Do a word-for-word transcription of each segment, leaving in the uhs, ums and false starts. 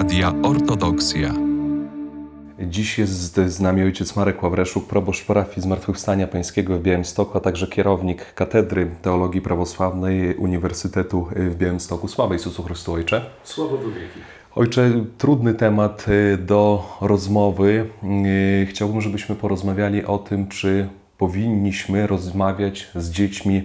Radia Ortodoksja. Dziś jest z nami ojciec Marek Ławreszuk, proboszcz parafii Zmartwychwstania Pańskiego w Białymstoku, a także kierownik Katedry Teologii Prawosławnej Uniwersytetu w Białymstoku. Sława Jezusu Chrystu, Ojcze. Sława Bogu wieki. Ojcze, trudny temat do rozmowy. Chciałbym, żebyśmy porozmawiali o tym, czy powinniśmy rozmawiać z dziećmi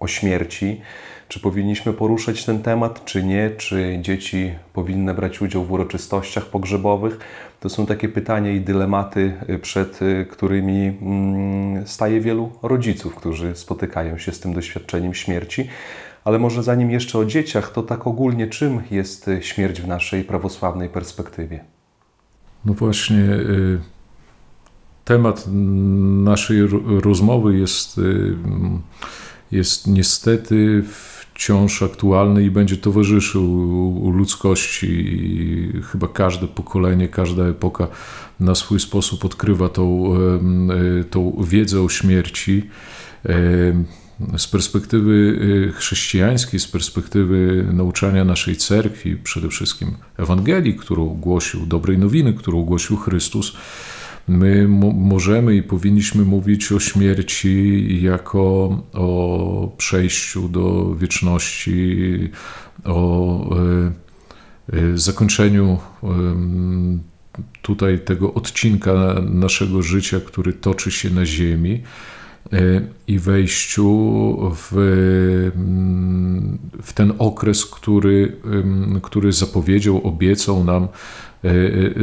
o śmierci. Czy powinniśmy poruszać ten temat, czy nie? Czy dzieci powinny brać udział w uroczystościach pogrzebowych? To są takie pytania i dylematy, przed którymi staje wielu rodziców, którzy spotykają się z tym doświadczeniem śmierci. Ale może zanim jeszcze o dzieciach, to tak ogólnie czym jest śmierć w naszej prawosławnej perspektywie? No właśnie, temat naszej rozmowy jest... jest niestety wciąż aktualny i będzie towarzyszył ludzkości. I chyba każde pokolenie, każda epoka na swój sposób odkrywa tą, tą wiedzę o śmierci. Z perspektywy chrześcijańskiej, z perspektywy nauczania naszej cerkwi, przede wszystkim Ewangelii, którą głosił, dobrej nowiny, którą głosił Chrystus, my mo- możemy i powinniśmy mówić o śmierci jako o przejściu do wieczności, o y, y, zakończeniu y, tutaj tego odcinka naszego życia, który toczy się na ziemi, y, i wejściu w, w ten okres, który, y, który zapowiedział, obiecał nam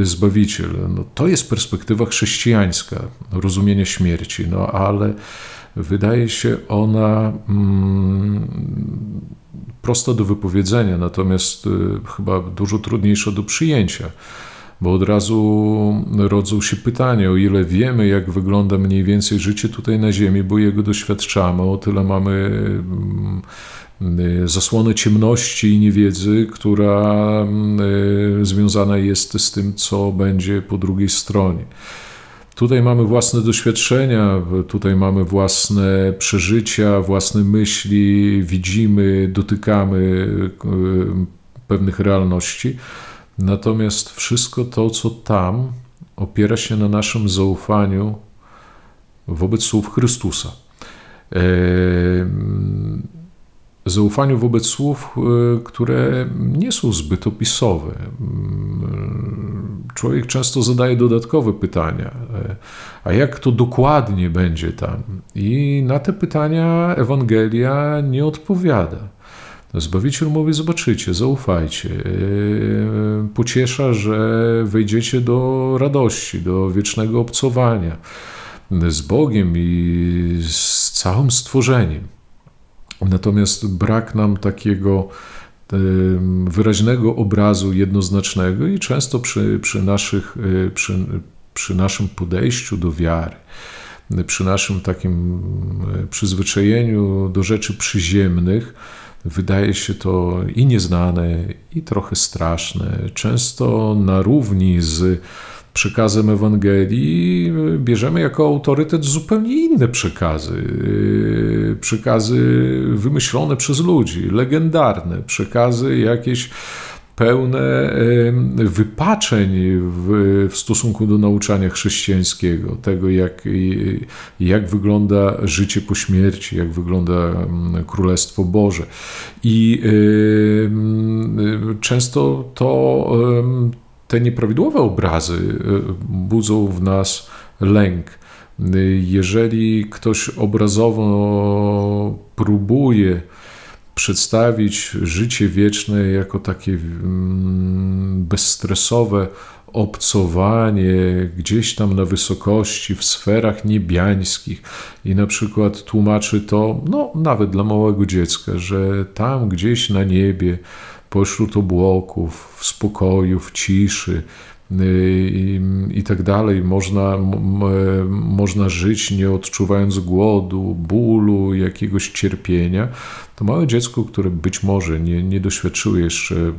Zbawiciel. No, to jest perspektywa chrześcijańska, rozumienie śmierci, no ale wydaje się ona mm, prosta do wypowiedzenia, natomiast y, chyba dużo trudniejsza do przyjęcia, bo od razu rodzą się pytania, o ile wiemy, jak wygląda mniej więcej życie tutaj na ziemi, bo jego doświadczamy, o tyle mamy mm, zasłonę ciemności i niewiedzy, która związana jest z tym, co będzie po drugiej stronie. Tutaj mamy własne doświadczenia, tutaj mamy własne przeżycia, własne myśli, widzimy, dotykamy pewnych realności. Natomiast wszystko to, co tam, opiera się na naszym zaufaniu wobec słów Chrystusa. Zaufaniu wobec słów, które nie są zbyt opisowe. Człowiek często zadaje dodatkowe pytania. A jak to dokładnie będzie tam? I na te pytania Ewangelia nie odpowiada. Zbawiciel mówi, zobaczycie, zaufajcie. Pociesza, że wejdziecie do radości, do wiecznego obcowania z Bogiem i z całym stworzeniem. Natomiast brak nam takiego wyraźnego obrazu jednoznacznego i często przy, przy, naszych, przy, przy naszym podejściu do wiary, przy naszym takim przyzwyczajeniu do rzeczy przyziemnych wydaje się to i nieznane, i trochę straszne. Często na równi z przekazem Ewangelii bierzemy jako autorytet zupełnie inne przekazy. Przekazy wymyślone przez ludzi, legendarne, przekazy jakieś pełne wypaczeń w, w stosunku do nauczania chrześcijańskiego, tego jak, jak wygląda życie po śmierci, jak wygląda Królestwo Boże. I y, często to y, te nieprawidłowe obrazy budzą w nas lęk. Jeżeli ktoś obrazowo próbuje przedstawić życie wieczne jako takie bezstresowe obcowanie gdzieś tam na wysokości, w sferach niebiańskich i na przykład tłumaczy to, no nawet dla małego dziecka, że tam gdzieś na niebie pośród obłoków, w spokoju, w ciszy i, i tak dalej. Można, m, można żyć nie odczuwając głodu, bólu, jakiegoś cierpienia. to małe dziecko, które być może nie, nie doświadczyło jeszcze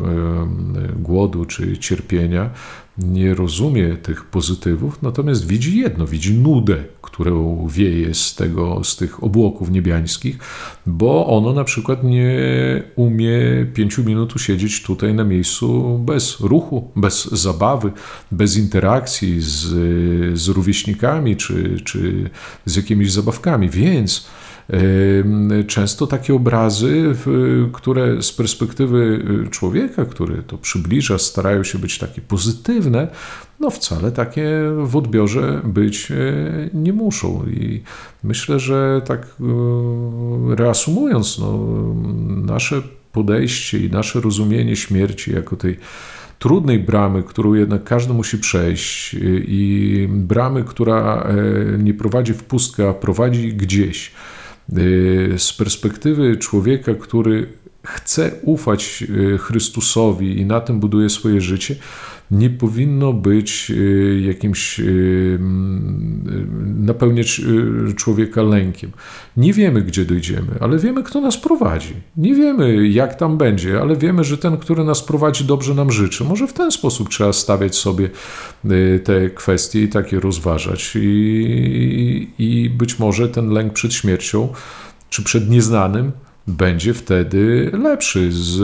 głodu czy cierpienia, nie rozumie tych pozytywów, natomiast widzi jedno, widzi nudę, którą wieje z, tego, z tych obłoków niebiańskich, bo ono na przykład nie umie pięciu minut siedzieć tutaj na miejscu bez ruchu, bez zabawy, bez interakcji z, z rówieśnikami czy, czy z jakimiś zabawkami, więc często takie obrazy, które z perspektywy człowieka, który to przybliża, starają się być takie pozytywne, no wcale takie w odbiorze być nie muszą. I myślę, że tak reasumując, no, nasze podejście i nasze rozumienie śmierci jako tej trudnej bramy, którą jednak każdy musi przejść, i bramy, która nie prowadzi w pustkę, a prowadzi gdzieś. Z perspektywy człowieka, który chce ufać Chrystusowi i na tym buduje swoje życie, nie powinno być jakimś, napełniać człowieka lękiem. Nie wiemy, gdzie dojdziemy, ale wiemy, kto nas prowadzi. Nie wiemy, jak tam będzie, ale wiemy, że ten, który nas prowadzi, dobrze nam życzy. Może w ten sposób trzeba stawiać sobie te kwestie i takie rozważać. I, i być może ten lęk przed śmiercią czy przed nieznanym będzie wtedy lepszy. Z,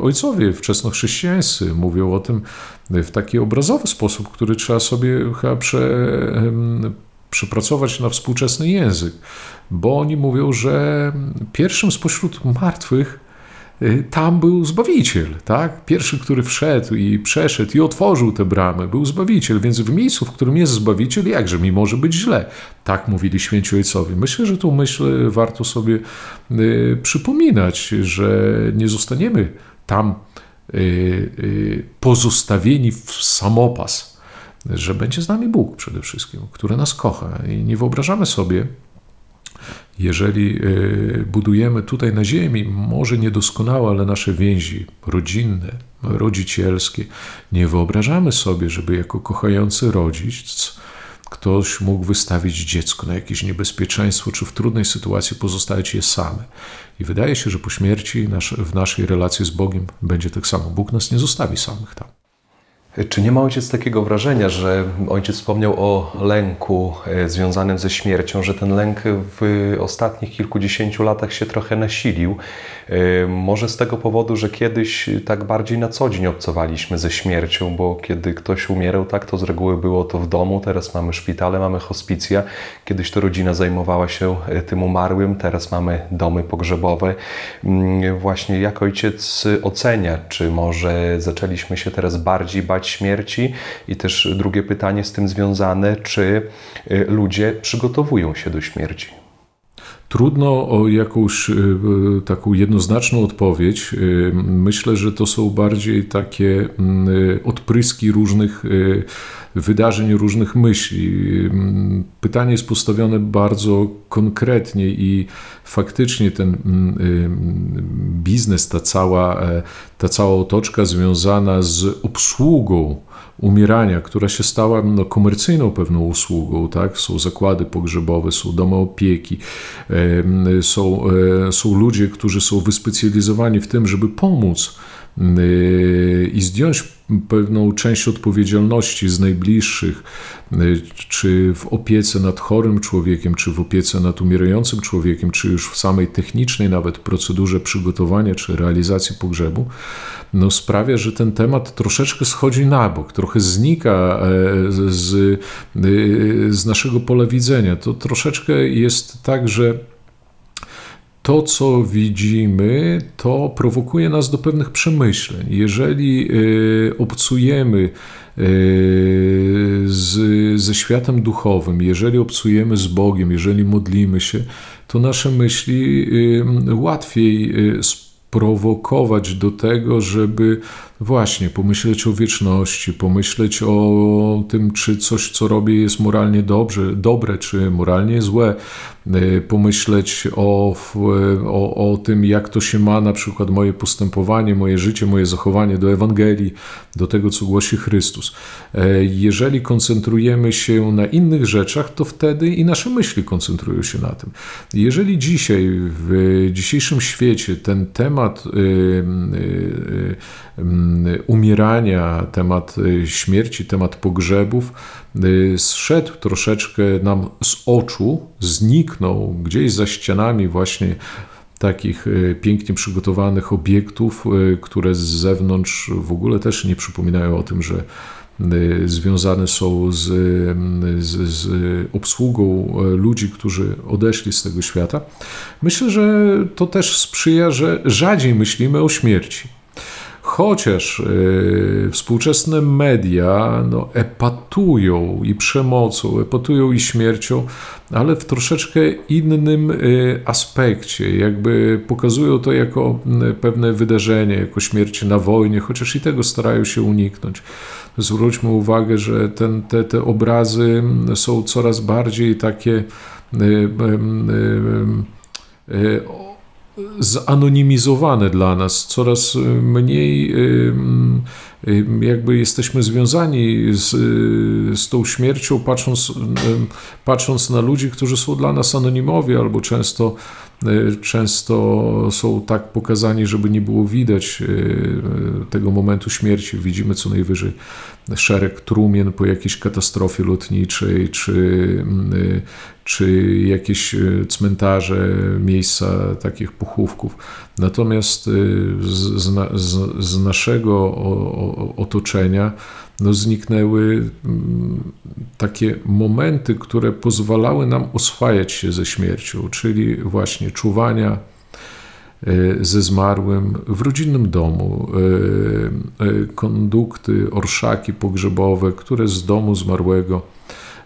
ojcowie wczesnochrześcijańscy mówią o tym w taki obrazowy sposób, który trzeba sobie chyba prze, przepracować na współczesny język, bo oni mówią, że pierwszym spośród martwych tam był Zbawiciel, tak? Pierwszy, który wszedł i przeszedł i otworzył te bramy, był Zbawiciel, więc w miejscu, w którym jest Zbawiciel, jakże mi może być źle? Tak mówili święci ojcowie. Myślę, że tą myśl warto sobie y, przypominać, że nie zostaniemy tam y, y, pozostawieni w samopas, że będzie z nami Bóg przede wszystkim, który nas kocha, i nie wyobrażamy sobie, jeżeli budujemy tutaj na ziemi, może niedoskonałe, ale nasze więzi rodzinne, rodzicielskie, nie wyobrażamy sobie, żeby jako kochający rodzic ktoś mógł wystawić dziecko na jakieś niebezpieczeństwo, czy w trudnej sytuacji pozostawić je same. I wydaje się, że po śmierci w naszej relacji z Bogiem będzie tak samo. Bóg nas nie zostawi samych tam. Czy nie ma ojciec takiego wrażenia, że ojciec wspomniał o lęku związanym ze śmiercią, że ten lęk w ostatnich kilkudziesięciu latach się trochę nasilił? Może z tego powodu, że kiedyś tak bardziej na co dzień obcowaliśmy ze śmiercią, bo kiedy ktoś umierał, tak, to z reguły było to w domu, teraz mamy szpitale, mamy hospicja, kiedyś to rodzina zajmowała się tym umarłym, teraz mamy domy pogrzebowe. Właśnie jak ojciec ocenia, czy może zaczęliśmy się teraz bardziej bać śmierci? I też drugie pytanie z tym związane, czy ludzie przygotowują się do śmierci? Trudno o jakąś taką jednoznaczną odpowiedź. Myślę, że to są bardziej takie odpryski różnych wydarzeń, różnych myśli. Pytanie jest postawione bardzo konkretnie i faktycznie ten biznes, ta cała, ta cała otoczka związana z obsługą umierania, która się stała no, komercyjną pewną usługą, tak? Są zakłady pogrzebowe, są domy opieki, są, są ludzie, którzy są wyspecjalizowani w tym, żeby pomóc i zdjąć pewną część odpowiedzialności z najbliższych, czy w opiece nad chorym człowiekiem, czy w opiece nad umierającym człowiekiem, czy już w samej technicznej nawet procedurze przygotowania, czy realizacji pogrzebu, no sprawia, że ten temat troszeczkę schodzi na bok, trochę znika z, z naszego pola widzenia. To troszeczkę jest tak, że to, co widzimy, to prowokuje nas do pewnych przemyśleń. Jeżeli obcujemy z, ze światem duchowym, jeżeli obcujemy z Bogiem, jeżeli modlimy się, to nasze myśli łatwiej sprowokować do tego, żeby Właśnie, pomyśleć o wieczności, pomyśleć o tym, czy coś, co robię, jest moralnie dobrze, dobre, czy moralnie złe. Pomyśleć o, o, o tym, jak to się ma na przykład moje postępowanie, moje życie, moje zachowanie do Ewangelii, do tego, co głosi Chrystus. Jeżeli koncentrujemy się na innych rzeczach, to wtedy i nasze myśli koncentrują się na tym. Jeżeli dzisiaj, w dzisiejszym świecie ten temat y, y, y, umierania, temat śmierci, temat pogrzebów y, zszedł troszeczkę nam z oczu, zniknął gdzieś za ścianami właśnie takich pięknie przygotowanych obiektów, które z zewnątrz w ogóle też nie przypominają o tym, że związane są z, z, z obsługą ludzi, którzy odeszli z tego świata. Myślę, że to też sprzyja, że rzadziej myślimy o śmierci. Chociaż y, współczesne media no, epatują i przemocą, epatują i śmiercią, ale w troszeczkę innym y, aspekcie. Jakby pokazują to jako y, pewne wydarzenie, jako śmierć na wojnie, chociaż i tego starają się uniknąć. Zwróćmy uwagę, że ten, te, te obrazy są coraz bardziej takie y, y, y, y, zanonimizowane dla nas, coraz mniej jakby jesteśmy związani z, z tą śmiercią, patrząc, patrząc na ludzi, którzy są dla nas anonimowi, albo często, często są tak pokazani, żeby nie było widać tego momentu śmierci. Widzimy co najwyżej szereg trumien po jakiejś katastrofie lotniczej, czy, czy jakieś cmentarze, miejsca takich pochówków. Natomiast z, z, z naszego otoczenia no, zniknęły takie momenty, które pozwalały nam oswajać się ze śmiercią, czyli właśnie czuwania ze zmarłym w rodzinnym domu, kondukty, orszaki pogrzebowe, które z domu zmarłego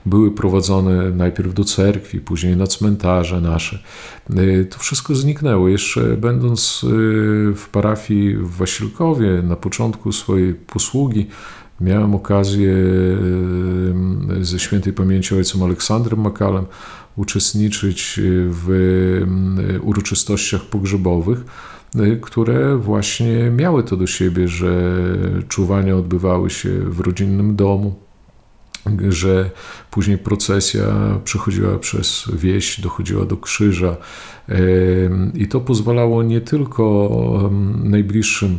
były prowadzone najpierw do cerkwi, później na cmentarze nasze. To wszystko zniknęło. Jeszcze będąc w parafii w Wasilkowie na początku swojej posługi, miałem okazję ze świętej pamięci ojcem Aleksandrem Macalem uczestniczyć w uroczystościach pogrzebowych, które właśnie miały to do siebie, że czuwania odbywały się w rodzinnym domu, że później procesja przechodziła przez wieś, dochodziła do krzyża i to pozwalało nie tylko najbliższym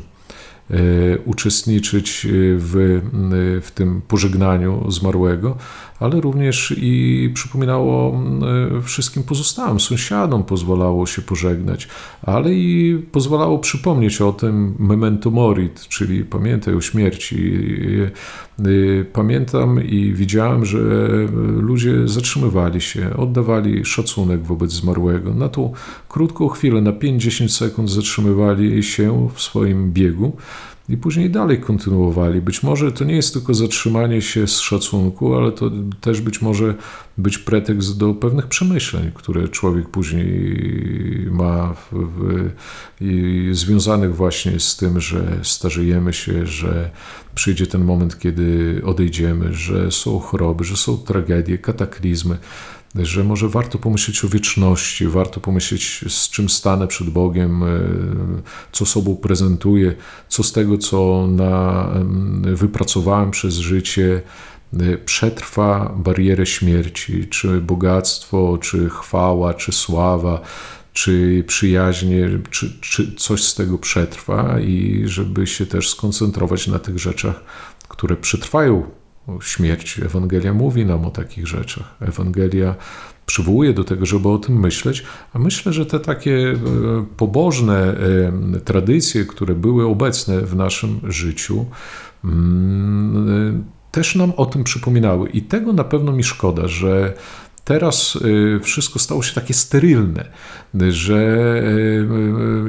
uczestniczyć w, w tym pożegnaniu zmarłego, ale również i przypominało wszystkim pozostałym, sąsiadom pozwalało się pożegnać, ale i pozwalało przypomnieć o tym memento mori, czyli pamiętaj o śmierci. Pamiętam i widziałem, że ludzie zatrzymywali się, oddawali szacunek wobec zmarłego. Na tą krótką chwilę, na pięć do dziesięciu sekund zatrzymywali się w swoim biegu i później dalej kontynuowali. Być może to nie jest tylko zatrzymanie się z szacunku, ale to też być może być pretekst do pewnych przemyśleń, które człowiek później ma w, w, i związanych właśnie z tym, że starzejemy się, że przyjdzie ten moment, kiedy odejdziemy, że są choroby, że są tragedie, kataklizmy, że może warto pomyśleć o wieczności, warto pomyśleć, z czym stanę przed Bogiem, co sobą prezentuję, co z tego, co na, wypracowałem przez życie, przetrwa barierę śmierci, czy bogactwo, czy chwała, czy sława, czy przyjaźnie, czy, czy coś z tego przetrwa i żeby się też skoncentrować na tych rzeczach, które przetrwają śmierć. Ewangelia mówi nam o takich rzeczach. Ewangelia przywołuje do tego, żeby o tym myśleć, a myślę, że te takie pobożne tradycje, które były obecne w naszym życiu, też nam o tym przypominały. I tego na pewno mi szkoda, że teraz wszystko stało się takie sterylne, że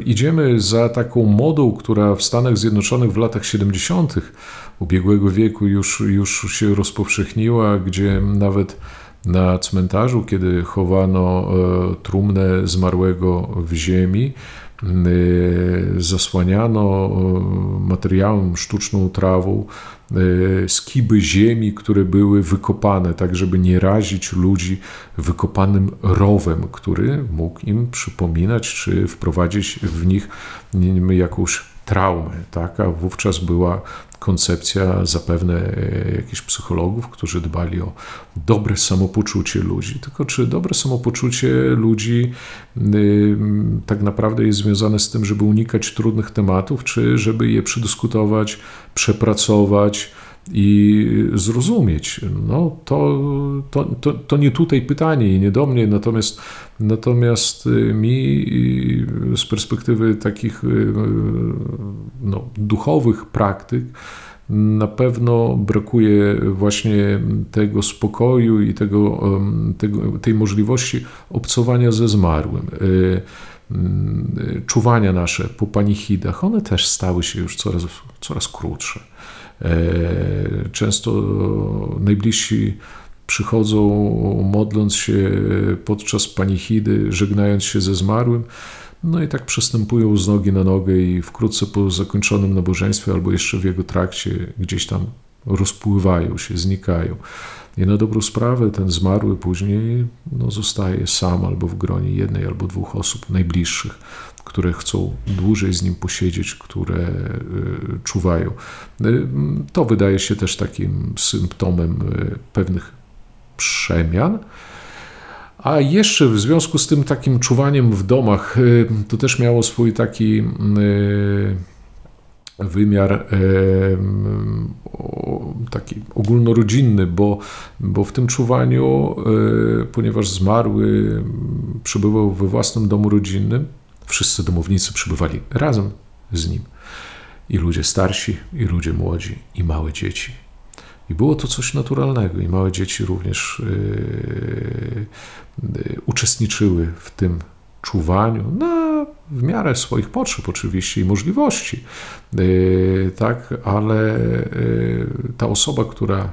idziemy za taką modą, która w Stanach Zjednoczonych w latach siedemdziesiątych ubiegłego wieku już, już się rozpowszechniła, gdzie nawet na cmentarzu, kiedy chowano trumnę zmarłego w ziemi, zasłaniano materiałem, sztuczną trawą, skiby ziemi, które były wykopane, tak żeby nie razić ludzi wykopanym rowem, który mógł im przypominać czy wprowadzić w nich jakąś traumę, tak? A wówczas była koncepcja zapewne jakichś psychologów, którzy dbali o dobre samopoczucie ludzi. Tylko czy dobre samopoczucie ludzi y, tak naprawdę jest związane z tym, żeby unikać trudnych tematów, czy żeby je przedyskutować, przepracować i zrozumieć? No, to, to, to, to nie tutaj pytanie i nie do mnie, natomiast Natomiast mi z perspektywy takich no, duchowych praktyk na pewno brakuje właśnie tego spokoju i tego, tego, tej możliwości obcowania ze zmarłym. Czuwania nasze po panichidach, one też stały się już coraz, coraz krótsze. Często najbliżsi przychodzą, modląc się podczas panichidy, żegnając się ze zmarłym, no i tak przestępują z nogi na nogę i wkrótce po zakończonym nabożeństwie albo jeszcze w jego trakcie gdzieś tam rozpływają się, znikają. I na dobrą sprawę ten zmarły później no, zostaje sam albo w gronie jednej albo dwóch osób najbliższych, które chcą dłużej z nim posiedzieć, które y, czuwają. Y, to wydaje się też takim symptomem y, pewnych przemian. A jeszcze w związku z tym takim czuwaniem w domach to też miało swój taki wymiar taki ogólnorodzinny, bo, bo w tym czuwaniu, ponieważ zmarły przebywał we własnym domu rodzinnym, wszyscy domownicy przebywali razem z nim. I ludzie starsi, i ludzie młodzi, i małe dzieci. I było to coś naturalnego i małe dzieci również yy, yy, uczestniczyły w tym czuwaniu na, w miarę swoich potrzeb oczywiście i możliwości, yy, tak, ale yy, ta osoba, która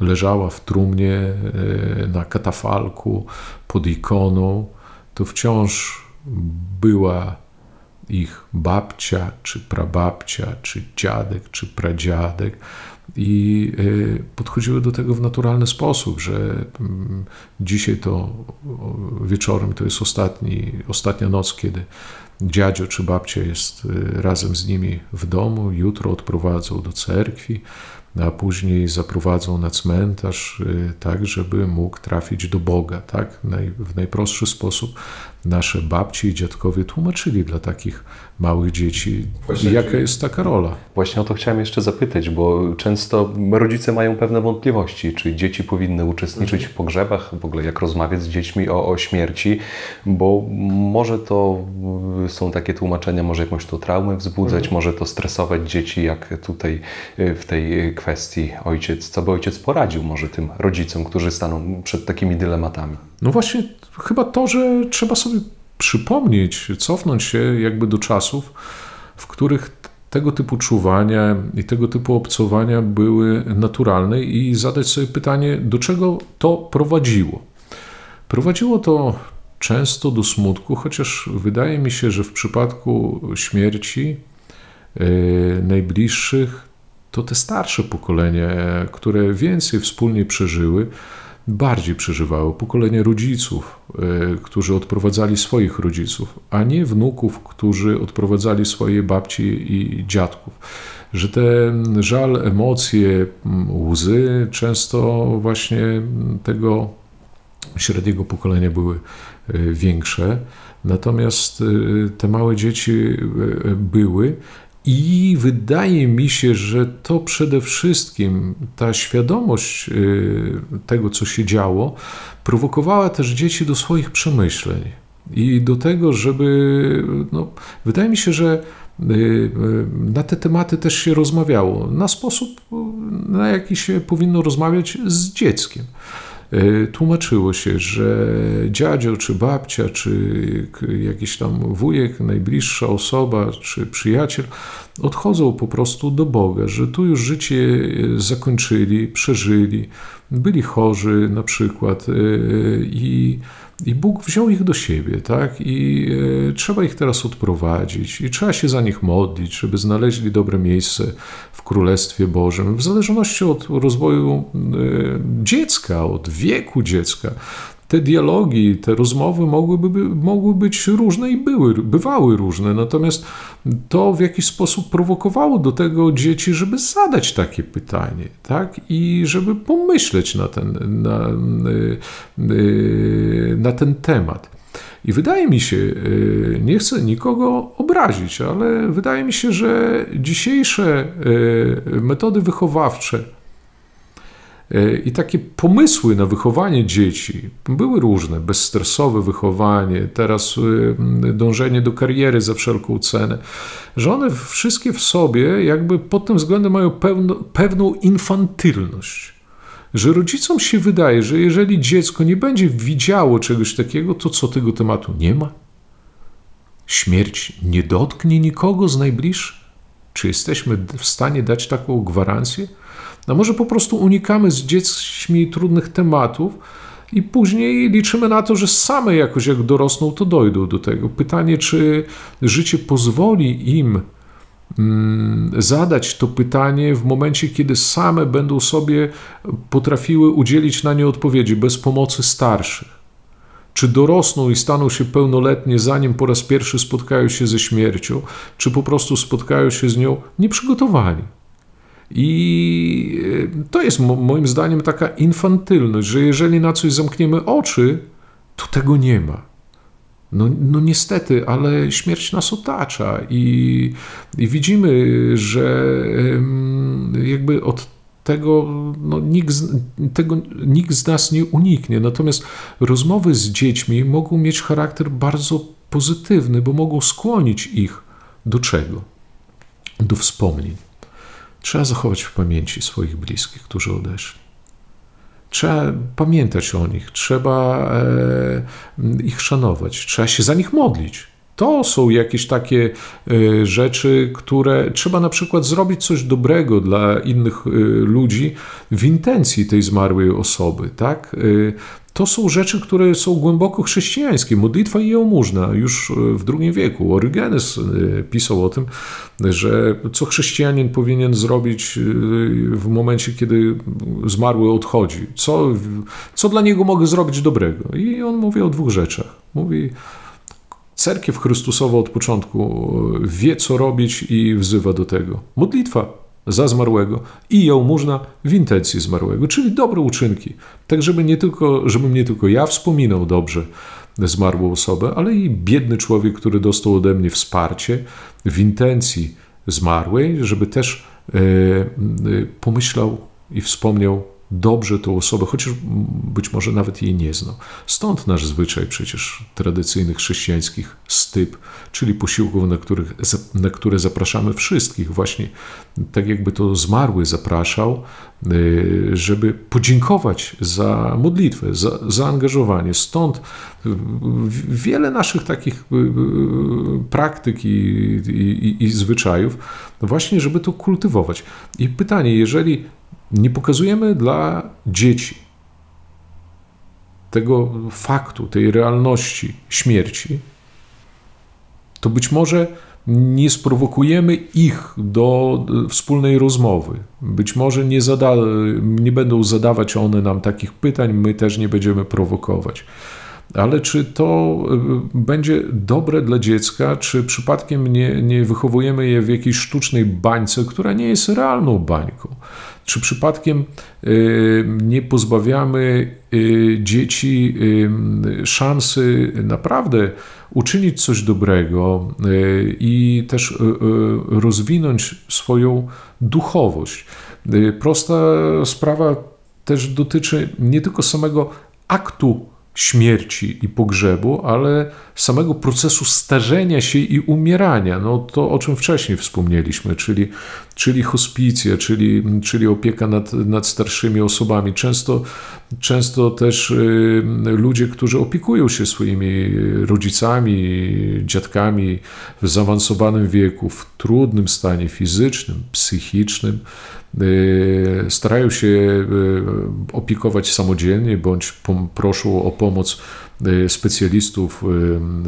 leżała w trumnie, yy, na katafalku, pod ikoną, to wciąż była ich babcia, czy prababcia, czy dziadek, czy pradziadek. I podchodziły do tego w naturalny sposób, że dzisiaj to wieczorem to jest ostatni, ostatnia noc, kiedy dziadzio czy babcia jest razem z nimi w domu, jutro odprowadzą do cerkwi, a później zaprowadzą na cmentarz, tak żeby mógł trafić do Boga. Tak? W najprostszy sposób nasze babci i dziadkowie tłumaczyli dla takich małych dzieci, właśnie, jaka jest taka rola. Właśnie o to chciałem jeszcze zapytać, bo często rodzice mają pewne wątpliwości, czy dzieci powinny uczestniczyć w pogrzebach, w ogóle jak rozmawiać z dziećmi o, o śmierci, bo może to są takie tłumaczenia, może jakąś to traumę wzbudzać, mhm. może to stresować dzieci, jak tutaj w tej kwestii ojciec, co by ojciec poradził może tym rodzicom, którzy staną przed takimi dylematami. No właśnie chyba to, że trzeba sobie przypomnieć, cofnąć się jakby do czasów, w których tego typu czuwania i tego typu obcowania były naturalne i zadać sobie pytanie, do czego to prowadziło. Prowadziło to często do smutku, chociaż wydaje mi się, że w przypadku śmierci yy, najbliższych to te starsze pokolenie, które więcej wspólnie przeżyły, bardziej przeżywały pokolenie rodziców, y, którzy odprowadzali swoich rodziców, a nie wnuków, którzy odprowadzali swoje babci i dziadków. Że ten żal, emocje, łzy często właśnie tego średniego pokolenia były y, większe. Natomiast y, te małe dzieci y, y, były i wydaje mi się, że to przede wszystkim ta świadomość tego, co się działo, prowokowała też dzieci do swoich przemyśleń i do tego, żeby... No, wydaje mi się, że na te tematy też się rozmawiało na sposób, na jaki się powinno rozmawiać z dzieckiem. Tłumaczyło się, że dziadzio, czy babcia, czy jakiś tam wujek, najbliższa osoba, czy przyjaciel odchodzą po prostu do Boga, że tu już życie zakończyli, przeżyli, byli chorzy na przykład i, i Bóg wziął ich do siebie, tak? I trzeba ich teraz odprowadzić i trzeba się za nich modlić, żeby znaleźli dobre miejsce w Królestwie Bożym. W zależności od rozwoju dziecka, od wieku dziecka, te dialogi, te rozmowy mogłyby, mogły być różne i były, bywały różne, natomiast to w jakiś sposób prowokowało do tego dzieci, żeby zadać takie pytanie, tak? I żeby pomyśleć na ten, na, na ten temat. I wydaje mi się, nie chcę nikogo obrazić, ale wydaje mi się, że dzisiejsze metody wychowawcze i takie pomysły na wychowanie dzieci były różne, bezstresowe wychowanie, teraz dążenie do kariery za wszelką cenę, że one wszystkie w sobie jakby pod tym względem mają pewno, pewną infantylność, że rodzicom się wydaje, że jeżeli dziecko nie będzie widziało czegoś takiego, to co tego tematu nie ma? Śmierć nie dotknie nikogo z najbliższych? Czy jesteśmy w stanie dać taką gwarancję? No może po prostu unikamy z dziećmi trudnych tematów i później liczymy na to, że same jakoś jak dorosną, to dojdą do tego. Pytanie, czy życie pozwoli im zadać to pytanie w momencie, kiedy same będą sobie potrafiły udzielić na nie odpowiedzi bez pomocy starszych. Czy dorosną i staną się pełnoletnie, zanim po raz pierwszy spotkają się ze śmiercią, czy po prostu spotkają się z nią nieprzygotowani. I to jest moim zdaniem taka infantylność, że jeżeli na coś zamkniemy oczy, to tego nie ma. No, no niestety, ale śmierć nas otacza i, i widzimy, że jakby od tego, no, nikt, tego nikt z nas nie uniknie. Natomiast rozmowy z dziećmi mogą mieć charakter bardzo pozytywny, bo mogą skłonić ich do czego? Do wspomnień. Trzeba zachować w pamięci swoich bliskich, którzy odeszli. Trzeba pamiętać o nich, trzeba e, ich szanować, trzeba się za nich modlić. To są jakieś takie e, rzeczy, które trzeba na przykład zrobić coś dobrego dla innych e, ludzi w intencji tej zmarłej osoby, tak? E, To są rzeczy, które są głęboko chrześcijańskie. Modlitwa i jałmużna już w drugim wieku. Orygenes pisał o tym, że co chrześcijanin powinien zrobić w momencie, kiedy zmarły odchodzi. Co, co dla niego mogę zrobić dobrego? I on mówi o dwóch rzeczach. Mówi, cerkiew Chrystusowa od początku wie, co robić i wzywa do tego. Modlitwa za zmarłego i jałmużna w intencji zmarłego, czyli dobre uczynki. Tak, żeby nie tylko, żebym nie tylko ja wspominał dobrze zmarłą osobę, ale i biedny człowiek, który dostał ode mnie wsparcie w intencji zmarłej, żeby też e, e, pomyślał i wspomniał dobrze tą osobę, chociaż być może nawet jej nie znał. Stąd nasz zwyczaj przecież tradycyjnych chrześcijańskich styp, czyli posiłków, na, których, na które zapraszamy wszystkich. Właśnie tak jakby to zmarły zapraszał, żeby podziękować za modlitwę, za zaangażowanie. Stąd wiele naszych takich praktyk i, i, i zwyczajów, właśnie żeby to kultywować. I pytanie, jeżeli nie pokazujemy dla dzieci tego faktu, tej realności śmierci, to być może nie sprowokujemy ich do wspólnej rozmowy. Być może nie, zada, nie będą zadawać one nam takich pytań, my też nie będziemy prowokować. Ale czy to będzie dobre dla dziecka, czy przypadkiem nie, nie wychowujemy je w jakiejś sztucznej bańce, która nie jest realną bańką? Czy przypadkiem nie pozbawiamy dzieci szansy naprawdę uczynić coś dobrego i też rozwinąć swoją duchowość? Prosta sprawa też dotyczy nie tylko samego aktu śmierci i pogrzebu, ale samego procesu starzenia się i umierania. No to, o czym wcześniej wspomnieliśmy, czyli, czyli hospicja, czyli, czyli opieka nad, nad starszymi osobami. Często, często też y, ludzie, którzy opiekują się swoimi rodzicami, dziadkami w zaawansowanym wieku, w trudnym stanie fizycznym, psychicznym, starają się opiekować samodzielnie bądź proszą o pomoc specjalistów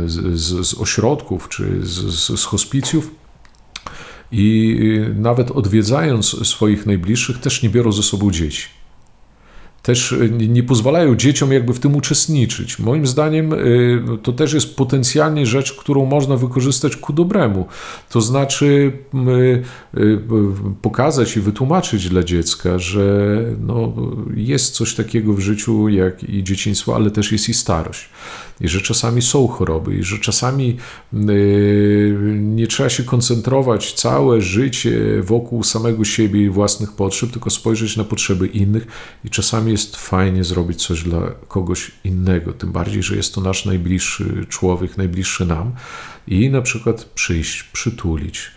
z, z, z ośrodków czy z, z hospicjów. I nawet odwiedzając swoich najbliższych, też nie biorą ze sobą dzieci. Też nie pozwalają dzieciom jakby w tym uczestniczyć. Moim zdaniem to też jest potencjalnie rzecz, którą można wykorzystać ku dobremu. To znaczy pokazać i wytłumaczyć dla dziecka, że no, jest coś takiego w życiu jak i dzieciństwo, ale też jest i starość. I że czasami są choroby, i że czasami nie trzeba się koncentrować całe życie wokół samego siebie i własnych potrzeb, tylko spojrzeć na potrzeby innych i czasami jest fajnie zrobić coś dla kogoś innego, tym bardziej, że jest to nasz najbliższy człowiek, najbliższy nam i na przykład przyjść, przytulić,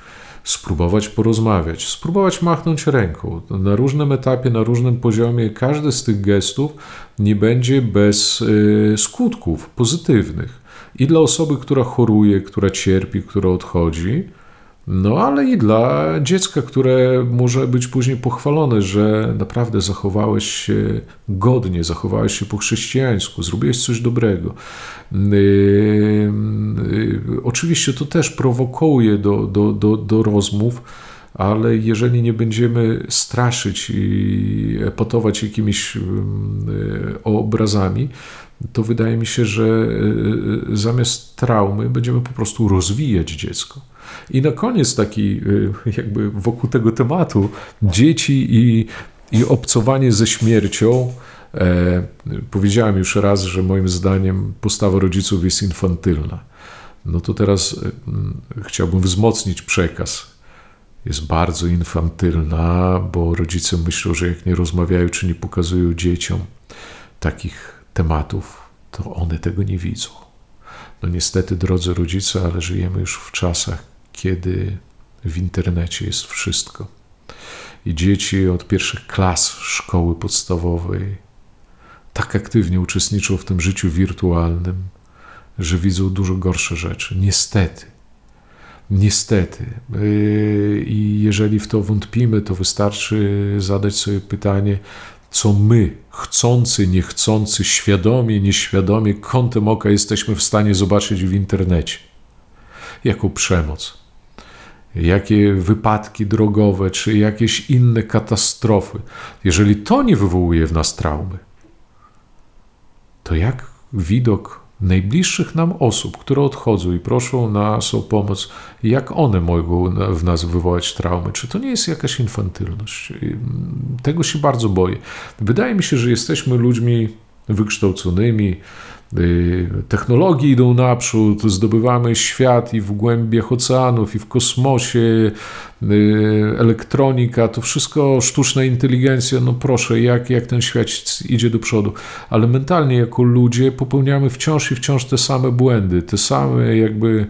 spróbować porozmawiać, spróbować machnąć ręką. Na różnym etapie, na różnym poziomie każdy z tych gestów nie będzie bez skutków pozytywnych. I dla osoby, która choruje, która cierpi, która odchodzi, no ale i dla dziecka, które może być później pochwalone, że naprawdę zachowałeś się godnie, zachowałeś się po chrześcijańsku, zrobiłeś coś dobrego. Yy, yy, oczywiście to też prowokuje do, do, do, do rozmów, ale jeżeli nie będziemy straszyć i epatować jakimiś yy, obrazami, to wydaje mi się, że yy, zamiast traumy będziemy po prostu rozwijać dziecko. I na koniec taki jakby wokół tego tematu dzieci i, i obcowanie ze śmiercią. E, powiedziałem już raz, że moim zdaniem postawa rodziców jest infantylna. No to teraz m, chciałbym wzmocnić przekaz. Jest bardzo infantylna, bo rodzice myślą, że jak nie rozmawiają czy nie pokazują dzieciom takich tematów, to one tego nie widzą. No niestety, drodzy rodzice, ale żyjemy już w czasach, kiedy w internecie jest wszystko. I dzieci od pierwszych klas szkoły podstawowej tak aktywnie uczestniczą w tym życiu wirtualnym, że widzą dużo gorsze rzeczy. Niestety. Niestety. I jeżeli w to wątpimy, to wystarczy zadać sobie pytanie, co my, chcący, niechcący, świadomie, nieświadomie, kątem oka jesteśmy w stanie zobaczyć w internecie. Jaką przemoc, jakie wypadki drogowe, czy jakieś inne katastrofy. Jeżeli to nie wywołuje w nas traumy, to jak widok najbliższych nam osób, które odchodzą i proszą nas o pomoc, jak one mogą w nas wywołać traumy? Czy to nie jest jakaś infantylność? Tego się bardzo boję. Wydaje mi się, że jesteśmy ludźmi wykształconymi, technologie idą naprzód, zdobywamy świat i w głębiach oceanów, i w kosmosie, elektronika, to wszystko sztuczna inteligencja, no proszę, jak, jak ten świat idzie do przodu. Ale mentalnie jako ludzie popełniamy wciąż i wciąż te same błędy, te same jakby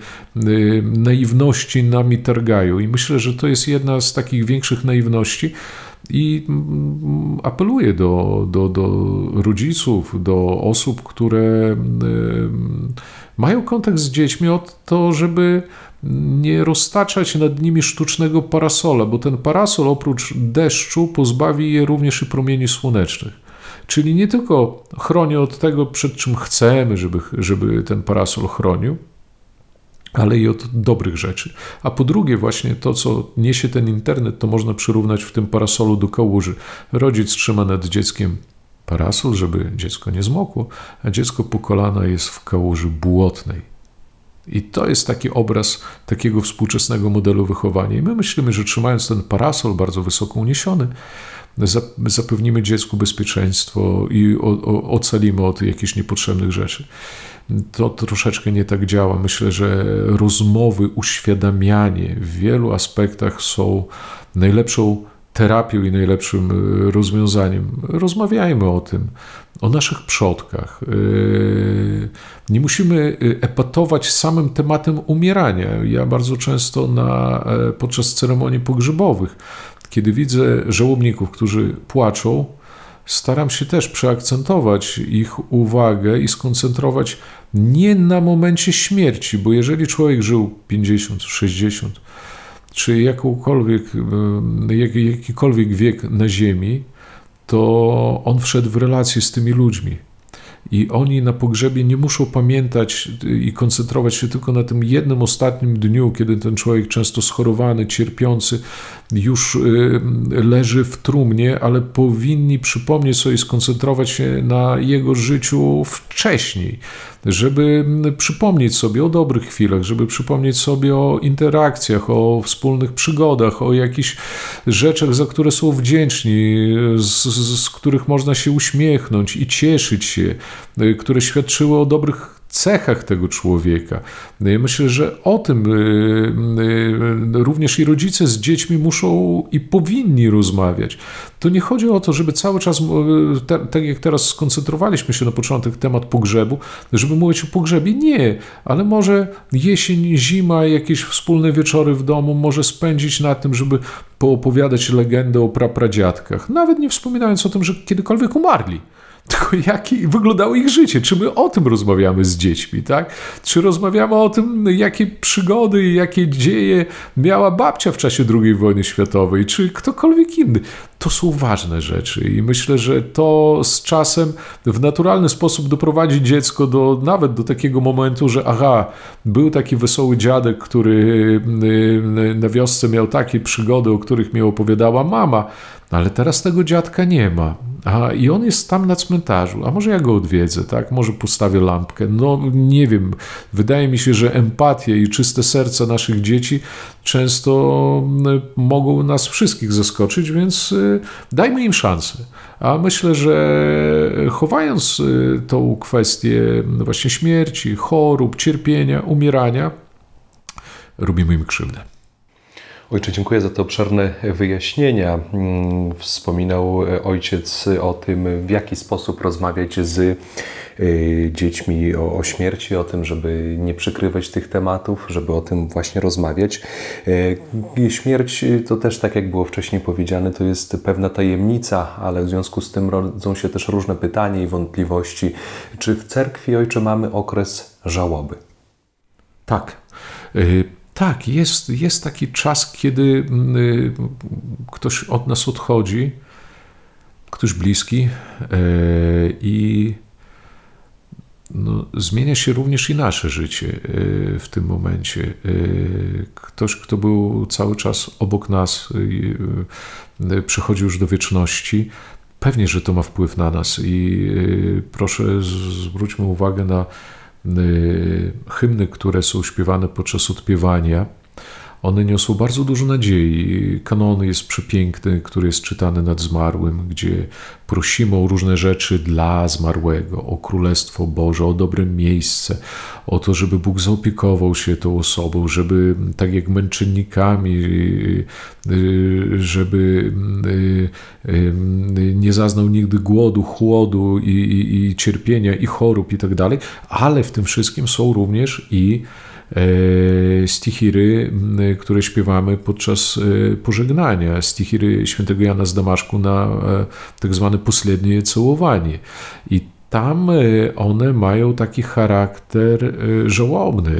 naiwności nami targają i myślę, że to jest jedna z takich większych naiwności. I apeluję do, do, do rodziców, do osób, które mają kontakt z dziećmi o to, żeby nie roztaczać nad nimi sztucznego parasola, bo ten parasol oprócz deszczu pozbawi je również i promieni słonecznych. Czyli nie tylko chroni od tego, przed czym chcemy, żeby, żeby ten parasol chronił, ale i od dobrych rzeczy. A po drugie właśnie to, co niesie ten internet, to można przyrównać w tym parasolu do kałuży. Rodzic trzyma nad dzieckiem parasol, żeby dziecko nie zmokło, a dziecko po kolana jest w kałuży błotnej. I to jest taki obraz takiego współczesnego modelu wychowania. I my myślimy, że trzymając ten parasol bardzo wysoko uniesiony, zapewnimy dziecku bezpieczeństwo i ocalimy od jakichś niepotrzebnych rzeczy. To troszeczkę nie tak działa. Myślę, że rozmowy, uświadamianie w wielu aspektach są najlepszą terapią i najlepszym rozwiązaniem. Rozmawiajmy o tym, o naszych przodkach. Nie musimy epatować samym tematem umierania. Ja bardzo często na, podczas ceremonii pogrzebowych, kiedy widzę żałobników, którzy płaczą, staram się też przeakcentować ich uwagę i skoncentrować nie na momencie śmierci, bo jeżeli człowiek żył pięćdziesiąt, sześćdziesiąt, czy jakąkolwiek, jak, jakikolwiek wiek na ziemi, to on wszedł w relacje z tymi ludźmi. I oni na pogrzebie nie muszą pamiętać i koncentrować się tylko na tym jednym ostatnim dniu, kiedy ten człowiek często schorowany, cierpiący już leży w trumnie, ale powinni przypomnieć sobie i skoncentrować się na jego życiu wcześniej, żeby przypomnieć sobie o dobrych chwilach, żeby przypomnieć sobie o interakcjach, o wspólnych przygodach, o jakichś rzeczach, za które są wdzięczni, z, z których można się uśmiechnąć i cieszyć się, które świadczyły o dobrych cechach tego człowieka. Myślę, że o tym również i rodzice z dziećmi muszą i powinni rozmawiać. To nie chodzi o to, żeby cały czas, tak jak teraz skoncentrowaliśmy się na początek temat pogrzebu, żeby mówić o pogrzebie. Nie, ale może jesień, zima, jakieś wspólne wieczory w domu może spędzić na tym, żeby poopowiadać legendę o prapradziadkach. Nawet nie wspominając o tym, że kiedykolwiek umarli. Tylko jakie wyglądało ich życie? Czy my o tym rozmawiamy z dziećmi, tak? Czy rozmawiamy o tym, jakie przygody i jakie dzieje miała babcia w czasie drugiej wojny światowej, czy ktokolwiek inny? To są ważne rzeczy i myślę, że to z czasem w naturalny sposób doprowadzi dziecko do, nawet do takiego momentu, że aha, był taki wesoły dziadek, który na wiosce miał takie przygody, o których mi opowiadała mama, ale teraz tego dziadka nie ma. A, i on jest tam na cmentarzu, a może ja go odwiedzę, tak? Może postawię lampkę, no nie wiem, wydaje mi się, że empatia i czyste serca naszych dzieci często mogą nas wszystkich zaskoczyć, więc dajmy im szansę. A myślę, że chowając tą kwestię właśnie śmierci, chorób, cierpienia, umierania, robimy im krzywdę. Ojcze, dziękuję za te obszerne wyjaśnienia. Wspominał ojciec o tym, w jaki sposób rozmawiać z dziećmi o, o śmierci, o tym, żeby nie przykrywać tych tematów, żeby o tym właśnie rozmawiać. Śmierć to też, tak jak było wcześniej powiedziane, to jest pewna tajemnica, ale w związku z tym rodzą się też różne pytania i wątpliwości. Czy w cerkwi, ojcze, mamy okres żałoby? Tak. Y- Tak, jest, jest taki czas, kiedy ktoś od nas odchodzi, ktoś bliski i no, zmienia się również i nasze życie w tym momencie. Ktoś, kto był cały czas obok nas, przechodzi już do wieczności. Pewnie, że to ma wpływ na nas i proszę zwróćmy uwagę na hymny, które są śpiewane podczas odpiewania, one niosą bardzo dużo nadziei. Kanon jest przepiękny, który jest czytany nad zmarłym, gdzie prosimy o różne rzeczy dla zmarłego, o Królestwo Boże, o dobre miejsce, o to, żeby Bóg zaopiekował się tą osobą, żeby tak jak męczennikami, żeby nie zaznał nigdy głodu, chłodu i, i, i cierpienia i chorób i tak dalej, ale w tym wszystkim są również i stichiry, które śpiewamy podczas pożegnania, stichiry świętego Jana z Damaszku na tak zwane poslednie całowanie. I tam one mają taki charakter żałobny,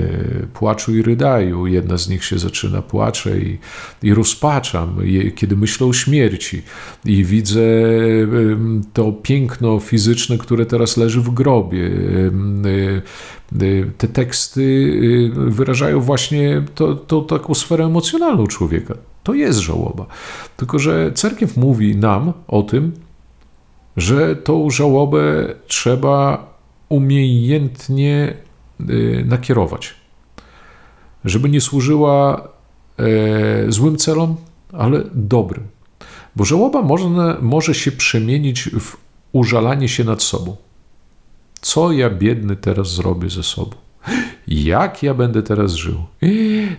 płaczu i rydaju. Jedna z nich się zaczyna, płacze i, i rozpaczam, kiedy myślę o śmierci. I widzę to piękno fizyczne, które teraz leży w grobie. Te teksty wyrażają właśnie to, to, taką sferę emocjonalną człowieka. To jest żałoba. Tylko że cerkiew mówi nam o tym, że tą żałobę trzeba umiejętnie nakierować, żeby nie służyła złym celom, ale dobrym. Bo żałoba można, może się przemienić w użalanie się nad sobą. Co ja biedny teraz zrobię ze sobą? Jak ja będę teraz żył?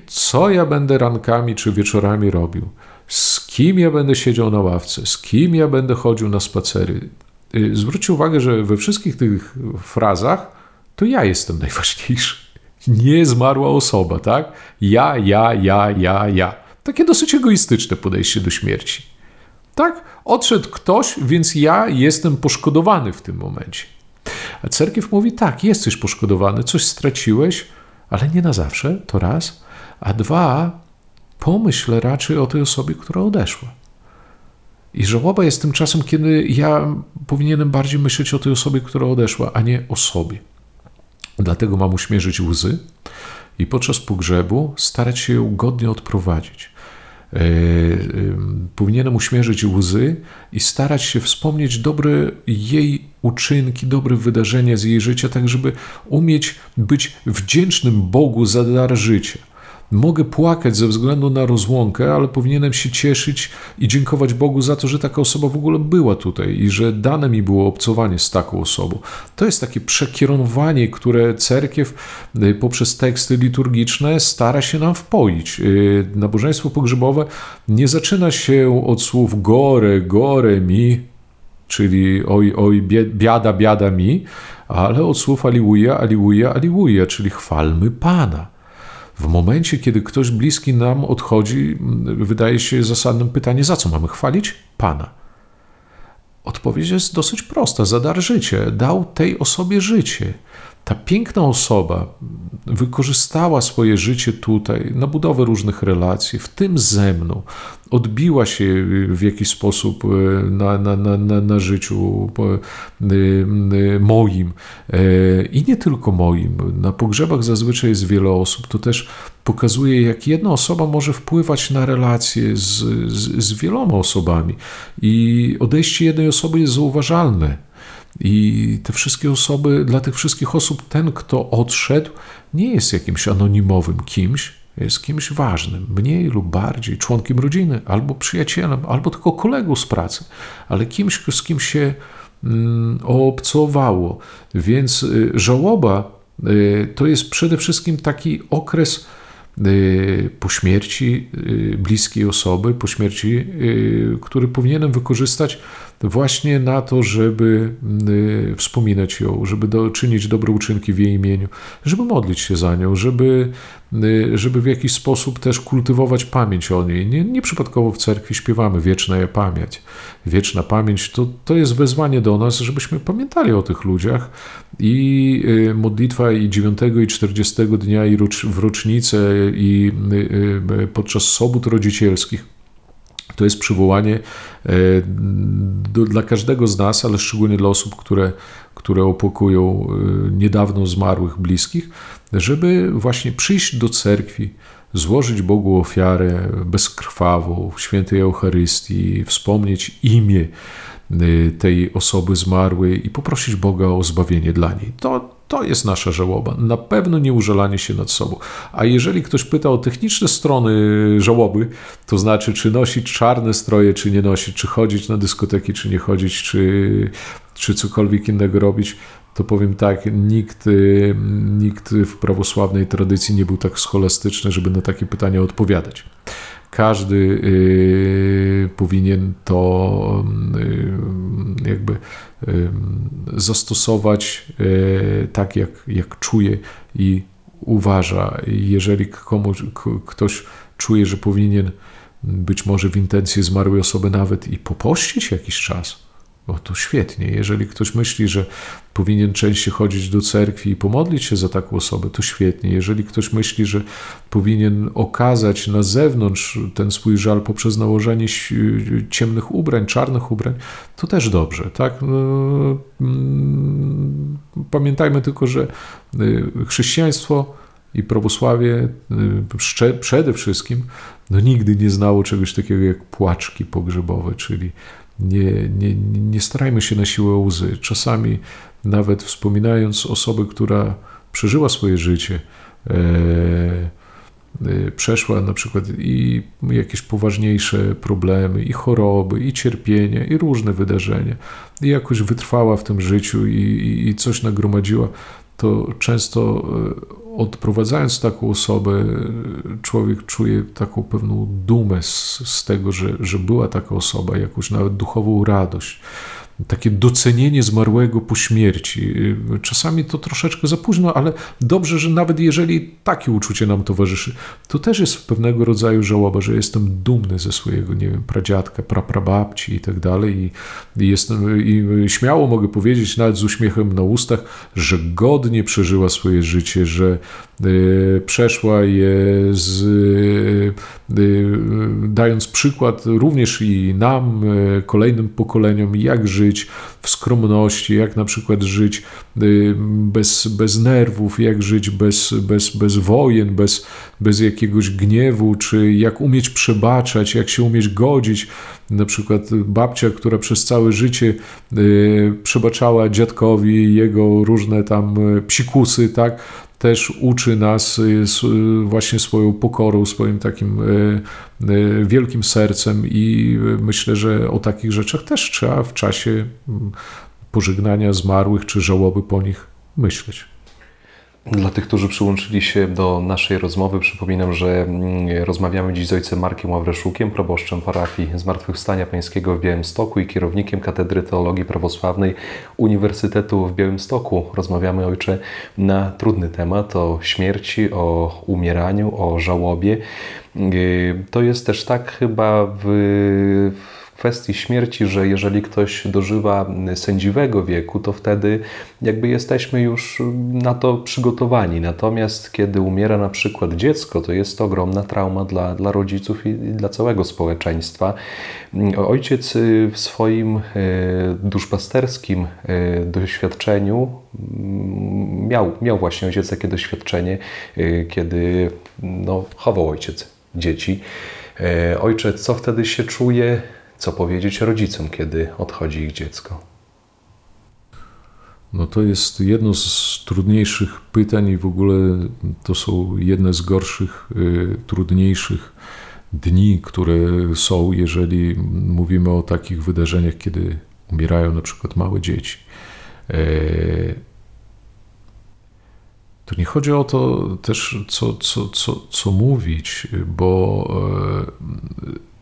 Co ja będę rankami czy wieczorami robił? Z kim ja będę siedział na ławce? Z kim ja będę chodził na spacery? Zwróćcie uwagę, że we wszystkich tych frazach to ja jestem najważniejszy. Nie zmarła osoba, tak? Ja, ja, ja, ja, ja. Takie dosyć egoistyczne podejście do śmierci. Tak? Odszedł ktoś, więc ja jestem poszkodowany w tym momencie. A cerkiew mówi, tak, jesteś poszkodowany, coś straciłeś, ale nie na zawsze, to raz, a dwa... pomyśl raczej o tej osobie, która odeszła. I żałoba jest tym czasem, kiedy ja powinienem bardziej myśleć o tej osobie, która odeszła, a nie o sobie. Dlatego mam uśmierzyć łzy i podczas pogrzebu starać się ją godnie odprowadzić. Yy, yy, powinienem uśmierzyć łzy i starać się wspomnieć dobre jej uczynki, dobre wydarzenia z jej życia, tak żeby umieć być wdzięcznym Bogu za dar życia. Mogę płakać ze względu na rozłąkę, ale powinienem się cieszyć i dziękować Bogu za to, że taka osoba w ogóle była tutaj i że dane mi było obcowanie z taką osobą. To jest takie przekierowanie, które cerkiew poprzez teksty liturgiczne stara się nam wpoić. Nabożeństwo pogrzebowe nie zaczyna się od słów gore, gore mi, czyli oj, oj, biada, biada mi, ale od słów aliluja, aliluja, aliluja, czyli chwalmy Pana. W momencie, kiedy ktoś bliski nam odchodzi, wydaje się zasadnym pytanie, za co mamy chwalić? Pana. Odpowiedź jest dosyć prosta, za dar życie. Dał tej osobie życie. Ta piękna osoba wykorzystała swoje życie tutaj na budowę różnych relacji, w tym ze mną. Odbiła się w jakiś sposób na, na, na, na, na życiu moim i nie tylko moim. Na pogrzebach zazwyczaj jest wiele osób. To też pokazuje, jak jedna osoba może wpływać na relacje z, z, z wieloma osobami. I odejście jednej osoby jest zauważalne. I te wszystkie osoby, dla tych wszystkich osób ten, kto odszedł, nie jest jakimś anonimowym kimś, jest kimś ważnym, mniej lub bardziej, członkiem rodziny, albo przyjacielem, albo tylko kolegą z pracy, ale kimś, z kim się mm, obcowało. Więc y, żałoba y, to jest przede wszystkim taki okres y, po śmierci y, bliskiej osoby, po śmierci, y, który powinienem wykorzystać właśnie na to, żeby y, wspominać ją, żeby do, czynić dobre uczynki w jej imieniu, żeby modlić się za nią, żeby, y, żeby w jakiś sposób też kultywować pamięć o niej. Nie, nie przypadkowo w cerkwi śpiewamy wieczna pamięć. Wieczna pamięć to, to jest wezwanie do nas, żebyśmy pamiętali o tych ludziach i y, modlitwa i dziewiątego i czterdziestego dnia i rocz, w rocznicę i y, y, podczas sobót rodzicielskich. To jest przywołanie do, dla każdego z nas, ale szczególnie dla osób, które, które opłakują niedawno zmarłych bliskich, żeby właśnie przyjść do cerkwi, złożyć Bogu ofiarę bezkrwawą w świętej Eucharystii, wspomnieć imię tej osoby zmarłej i poprosić Boga o zbawienie dla niej. To, to jest nasza żałoba. Na pewno nie użalanie się nad sobą. A jeżeli ktoś pyta o techniczne strony żałoby, to znaczy czy nosić czarne stroje, czy nie nosić, czy chodzić na dyskoteki, czy nie chodzić, czy, czy cokolwiek innego robić, to powiem tak, nikt, nikt w prawosławnej tradycji nie był tak scholastyczny, żeby na takie pytania odpowiadać. Każdy y, powinien to y, jakby y, zastosować y, tak, jak, jak czuje i uważa. Jeżeli komuś, k- ktoś czuje, że powinien być może w intencji zmarłej osoby nawet i popościć jakiś czas, no to świetnie. Jeżeli ktoś myśli, że powinien częściej chodzić do cerkwi i pomodlić się za taką osobę, to świetnie. Jeżeli ktoś myśli, że powinien okazać na zewnątrz ten swój żal poprzez nałożenie ciemnych ubrań, czarnych ubrań, to też dobrze. Tak? Pamiętajmy tylko, że chrześcijaństwo i prawosławie przede wszystkim no, nigdy nie znało czegoś takiego jak płaczki pogrzebowe, czyli Nie, nie, nie starajmy się na siłę łzy. Czasami nawet wspominając osobę, która przeżyła swoje życie, e, e, przeszła na przykład i jakieś poważniejsze problemy, i choroby, i cierpienie, i różne wydarzenia, i jakoś wytrwała w tym życiu i, i, i coś nagromadziła, to często odprowadzając taką osobę, człowiek czuje taką pewną dumę z, z tego, że, że była taka osoba, jakąś nawet duchową radość. takie docenienie zmarłego po śmierci. Czasami to troszeczkę za późno, ale dobrze, że nawet jeżeli takie uczucie nam towarzyszy, to też jest pewnego rodzaju żałoba, że jestem dumny ze swojego, nie wiem, pradziadka, praprababci i tak dalej. I jestem, i śmiało mogę powiedzieć, nawet z uśmiechem na ustach, że godnie przeżyła swoje życie, że y, przeszła je z, y, y, dając przykład również i nam, y, kolejnym pokoleniom, jak żyć w skromności, jak na przykład żyć y, bez, bez nerwów, jak żyć bez, bez, bez wojen, bez, bez jakiegoś gniewu, czy jak umieć przebaczać, jak się umieć godzić. Na przykład babcia, która przez całe życie y, przebaczała dziadkowi jego różne tam psikusy, tak, też uczy nas właśnie swoją pokorą, swoim takim wielkim sercem i myślę, że o takich rzeczach też trzeba w czasie pożegnania zmarłych czy żałoby po nich myśleć. Dla tych, którzy przyłączyli się do naszej rozmowy, przypominam, że rozmawiamy dziś z ojcem Markiem Ławreszukiem, proboszczem parafii Zmartwychwstania Pańskiego w Białymstoku i kierownikiem Katedry Teologii Prawosławnej Uniwersytetu w Białymstoku. Rozmawiamy, ojcze, na trudny temat, o śmierci, o umieraniu, o żałobie. To jest też tak chyba w... w kwestii śmierci, że jeżeli ktoś dożywa sędziwego wieku, to wtedy jakby jesteśmy już na to przygotowani. Natomiast kiedy umiera na przykład dziecko, to jest to ogromna trauma dla, dla rodziców i dla całego społeczeństwa. Ojciec w swoim duszpasterskim doświadczeniu miał, miał właśnie ojciec takie doświadczenie, kiedy no, chował ojciec dzieci. Ojcze, co wtedy się czuje? Co powiedzieć rodzicom, kiedy odchodzi ich dziecko? No to jest jedno z trudniejszych pytań i w ogóle to są jedne z gorszych, y, trudniejszych dni, które są, jeżeli mówimy o takich wydarzeniach, kiedy umierają na przykład małe dzieci. Y, to nie chodzi o to też, co, co, co, co mówić, bo y,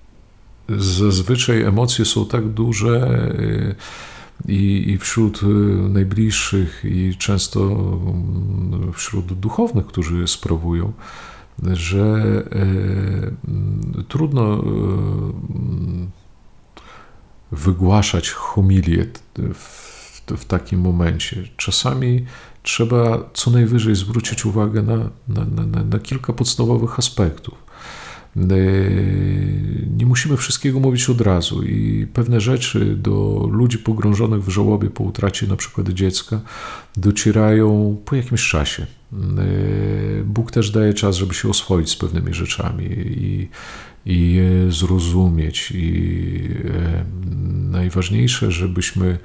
zazwyczaj emocje są tak duże i, i wśród najbliższych i często wśród duchownych, którzy sprawują, że trudno wygłaszać homilię w, w takim momencie. Czasami trzeba co najwyżej zwrócić uwagę na, na, na, na kilka podstawowych aspektów. Nie musimy wszystkiego mówić od razu i pewne rzeczy do ludzi pogrążonych w żałobie po utracie na przykład dziecka docierają po jakimś czasie. Bóg też daje czas, żeby się oswoić z pewnymi rzeczami i, i je zrozumieć. I najważniejsze, żebyśmy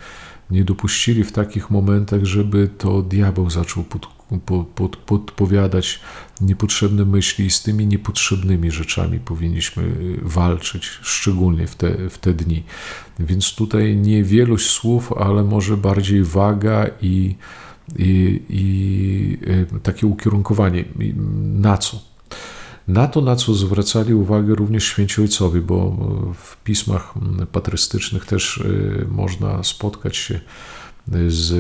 nie dopuścili w takich momentach, żeby to diabeł zaczął pod, pod, pod, podpowiadać niepotrzebne myśli i z tymi niepotrzebnymi rzeczami powinniśmy walczyć, szczególnie w te, w te dni. Więc tutaj nie wielość słów, ale może bardziej waga i, i, i takie ukierunkowanie. Na co? Na to, na co zwracali uwagę również święci ojcowie, bo w pismach patrystycznych też można spotkać się z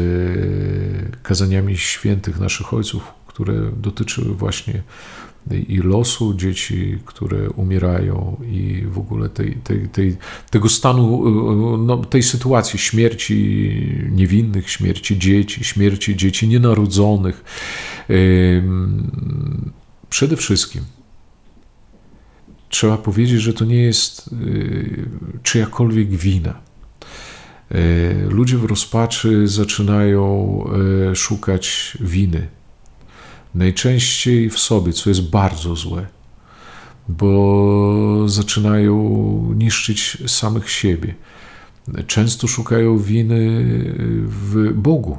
kazaniami świętych naszych ojców, które dotyczyły właśnie i losu dzieci, które umierają i w ogóle tej, tej, tej, tego stanu, no, tej sytuacji śmierci niewinnych, śmierci dzieci, śmierci dzieci nienarodzonych. Przede wszystkim trzeba powiedzieć, że to nie jest czyjakolwiek wina. Ludzie w rozpaczy zaczynają szukać winy. Najczęściej w sobie, co jest bardzo złe, bo zaczynają niszczyć samych siebie. Często szukają winy w Bogu,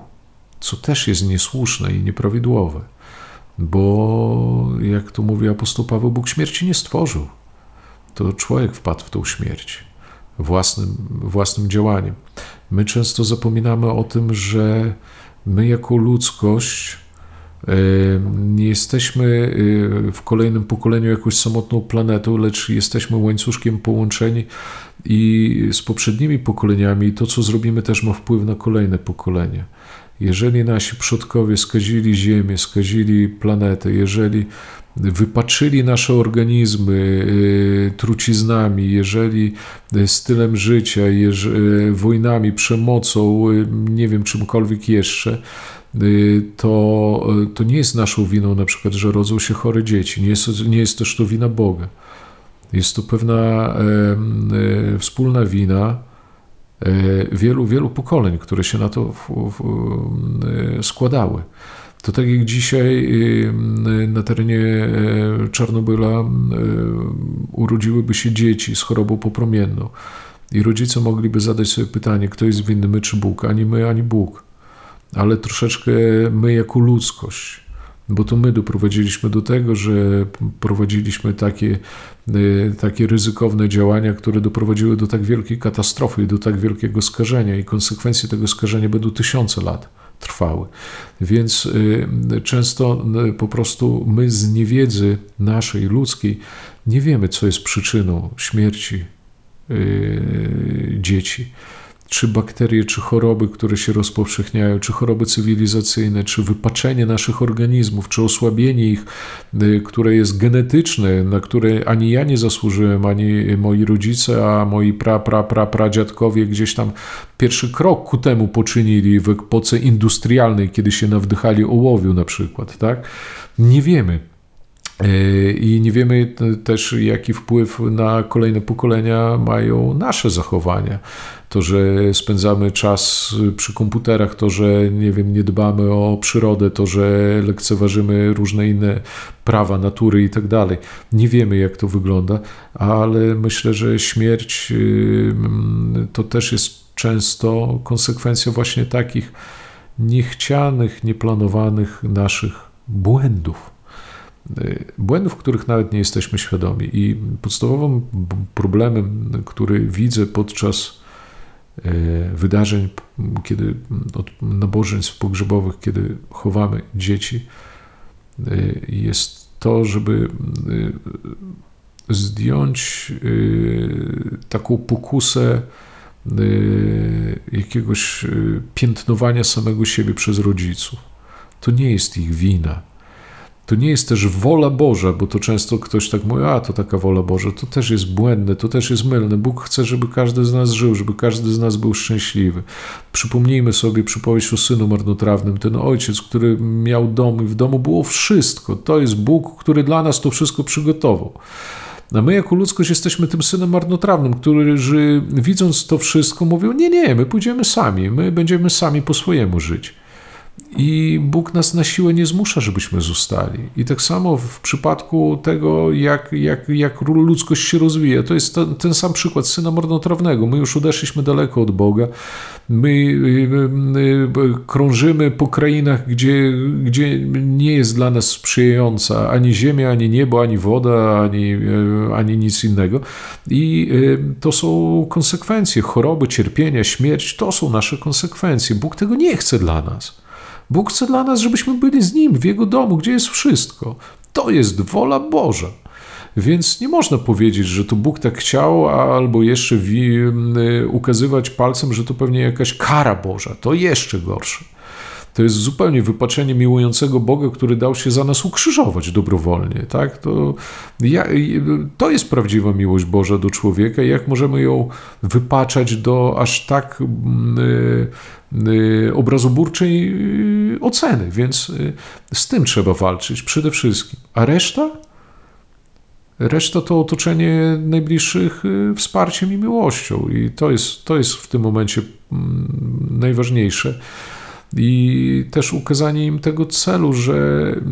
co też jest niesłuszne i nieprawidłowe, bo jak to mówi apostoł Paweł, Bóg śmierci nie stworzył. To człowiek wpadł w tą śmierć własnym, własnym działaniem. My często zapominamy o tym, że my jako ludzkość nie jesteśmy w kolejnym pokoleniu jakąś samotną planetą, lecz jesteśmy łańcuszkiem połączeni I z poprzednimi pokoleniami to, co zrobimy, też ma wpływ na kolejne pokolenie. Jeżeli nasi przodkowie skazili Ziemię, skazili planetę, jeżeli wypaczyli nasze organizmy truciznami, jeżeli stylem życia, jeżeli wojnami, przemocą, nie wiem, czymkolwiek jeszcze, to, to nie jest naszą winą na przykład, że rodzą się chore dzieci. Nie jest, nie jest też to wina Boga. Jest to pewna e, wspólna wina e, wielu, wielu pokoleń, które się na to w, w, składały. To tak jak dzisiaj e, na terenie e, Czarnobyla e, urodziłyby się dzieci z chorobą popromienną i rodzice mogliby zadać sobie pytanie, kto jest winny, my czy Bóg? Ani my, ani Bóg, ale troszeczkę my jako ludzkość. Bo to my doprowadziliśmy do tego, że prowadziliśmy takie, takie ryzykowne działania, które doprowadziły do tak wielkiej katastrofy i do tak wielkiego skażenia, i konsekwencje tego skażenia będą tysiące lat trwały. Więc często po prostu my z niewiedzy naszej ludzkiej nie wiemy, co jest przyczyną śmierci dzieci. Czy bakterie, czy choroby, które się rozpowszechniają, czy choroby cywilizacyjne, czy wypaczenie naszych organizmów, czy osłabienie ich, które jest genetyczne, na które ani ja nie zasłużyłem, ani moi rodzice, a moi pra, pra, pra, pradziadkowie gdzieś tam pierwszy krok ku temu poczynili w epoce industrialnej, kiedy się nawdychali ołowiu na przykład, tak? Nie wiemy. I nie wiemy też, jaki wpływ na kolejne pokolenia mają nasze zachowania. To, że spędzamy czas przy komputerach, to, że nie wiem, nie dbamy o przyrodę, to, że lekceważymy różne inne prawa natury i tak dalej. Nie wiemy, jak to wygląda, ale myślę, że śmierć to też jest często konsekwencja właśnie takich niechcianych, nieplanowanych naszych błędów. Błędów, których nawet nie jesteśmy świadomi. I podstawowym problemem, który widzę podczas wydarzeń, kiedy od nabożeństw pogrzebowych, kiedy chowamy dzieci, jest to, żeby zdjąć taką pokusę jakiegoś piętnowania samego siebie przez rodziców. To nie jest ich wina. To nie jest też wola Boża, bo to często ktoś tak mówi, a to taka wola Boża, to też jest błędne, to też jest mylne. Bóg chce, żeby każdy z nas żył, żeby każdy z nas był szczęśliwy. Przypomnijmy sobie przypowieść o synu marnotrawnym. Ten ojciec, który miał dom i w domu było wszystko. To jest Bóg, który dla nas to wszystko przygotował. A my jako ludzkość jesteśmy tym synem marnotrawnym, który że, widząc to wszystko mówił, nie, nie, my pójdziemy sami, my będziemy sami po swojemu żyć. I Bóg nas na siłę nie zmusza, żebyśmy zostali. I tak samo w przypadku tego, jak, jak, jak ludzkość się rozwija. To jest ten, ten sam przykład syna marnotrawnego. My już odeszliśmy daleko od Boga. My, my, my krążymy po krainach, gdzie, gdzie nie jest dla nas sprzyjająca ani ziemia, ani niebo, ani woda, ani, ani nic innego. I to są konsekwencje. Choroby, cierpienia, śmierć, to są nasze konsekwencje. Bóg tego nie chce dla nas. Bóg chce dla nas, żebyśmy byli z Nim, w Jego domu, gdzie jest wszystko. To jest wola Boża. Więc nie można powiedzieć, że to Bóg tak chciał, albo jeszcze ukazywać palcem, że to pewnie jakaś kara Boża. To jeszcze gorsze. To jest zupełnie wypaczenie miłującego Boga, który dał się za nas ukrzyżować dobrowolnie. Tak? To, ja, to jest prawdziwa miłość Boża do człowieka. Jak możemy ją wypaczać do aż tak y, y, obrazoburczej y, oceny? Więc y, z tym trzeba walczyć przede wszystkim. A reszta? Reszta to otoczenie najbliższych y, wsparciem i miłością. I to jest, to jest w tym momencie y, najważniejsze. I też ukazanie im tego celu, że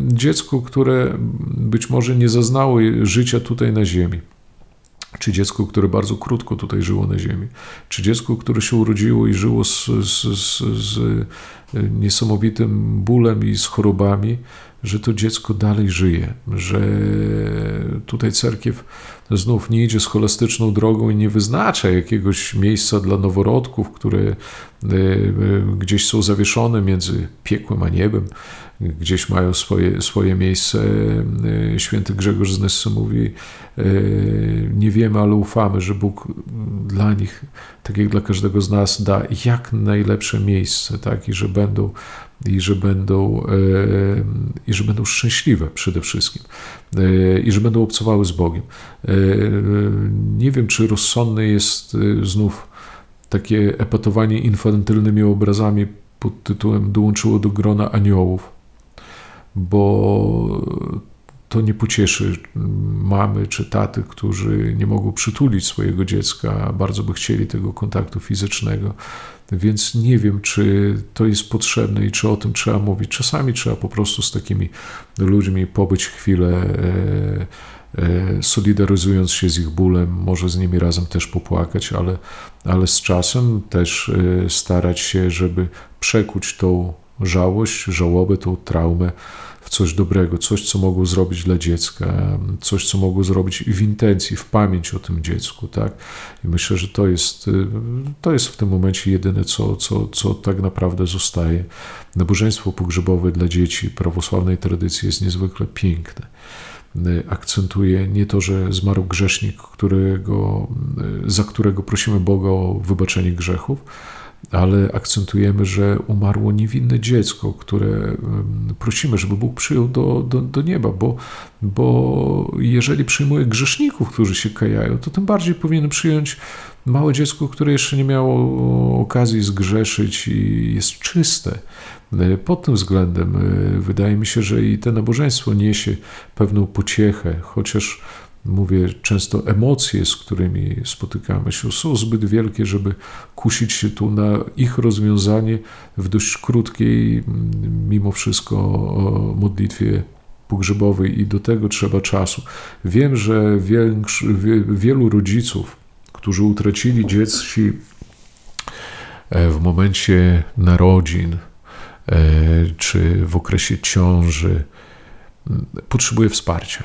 dziecko, które być może nie zaznało życia tutaj na ziemi, czy dziecko, które bardzo krótko tutaj żyło na ziemi, czy dziecko, które się urodziło i żyło z, z, z, z niesamowitym bólem i chorobami, że to dziecko dalej żyje, że tutaj cerkiew znów nie idzie scholastyczną drogą i nie wyznacza jakiegoś miejsca dla noworodków, które gdzieś są zawieszone między piekłem a niebem, gdzieś mają swoje, swoje miejsce. Święty Grzegorz z Nyssy mówi, nie wiemy, ale ufamy, że Bóg dla nich, tak jak dla każdego z nas, da jak najlepsze miejsce, tak? I że będą i że będą i że będą szczęśliwe przede wszystkim i że będą obcowały z Bogiem. Nie wiem, czy rozsądne jest znów takie epatowanie infantylnymi obrazami pod tytułem dołączyło do grona aniołów, bo to nie pocieszy mamy czy taty, którzy nie mogą przytulić swojego dziecka, bardzo by chcieli tego kontaktu fizycznego. Więc nie wiem, czy to jest potrzebne i czy o tym trzeba mówić. Czasami trzeba po prostu z takimi ludźmi pobyć chwilę, solidaryzując się z ich bólem, może z nimi razem też popłakać, ale, ale z czasem też starać się, żeby przekuć tą żałość, żałobę, tą traumę w coś dobrego, coś, co mogą zrobić dla dziecka, coś, co mogą zrobić w intencji, w pamięć o tym dziecku, tak? I myślę, że to jest, to jest w tym momencie jedyne, co, co, co tak naprawdę zostaje. Nabożeństwo pogrzebowe dla dzieci prawosławnej tradycji jest niezwykle piękne. Akcentuje nie to, że zmarł grzesznik, którego, za którego prosimy Boga o wybaczenie grzechów, ale akcentujemy, że umarło niewinne dziecko, które prosimy, żeby Bóg przyjął do, do, do nieba, bo, bo jeżeli przyjmuje grzeszników, którzy się kajają, to tym bardziej powinien przyjąć małe dziecko, które jeszcze nie miało okazji zgrzeszyć i jest czyste. Pod tym względem wydaje mi się, że i to nabożeństwo niesie pewną pociechę, chociaż mówię, często emocje, z którymi spotykamy się, są zbyt wielkie, żeby kusić się tu na ich rozwiązanie w dość krótkiej, mimo wszystko, modlitwie pogrzebowej i do tego trzeba czasu. Wiem, że większy, wielu rodziców, którzy utracili dzieci w momencie narodzin czy w okresie ciąży, potrzebuje wsparcia.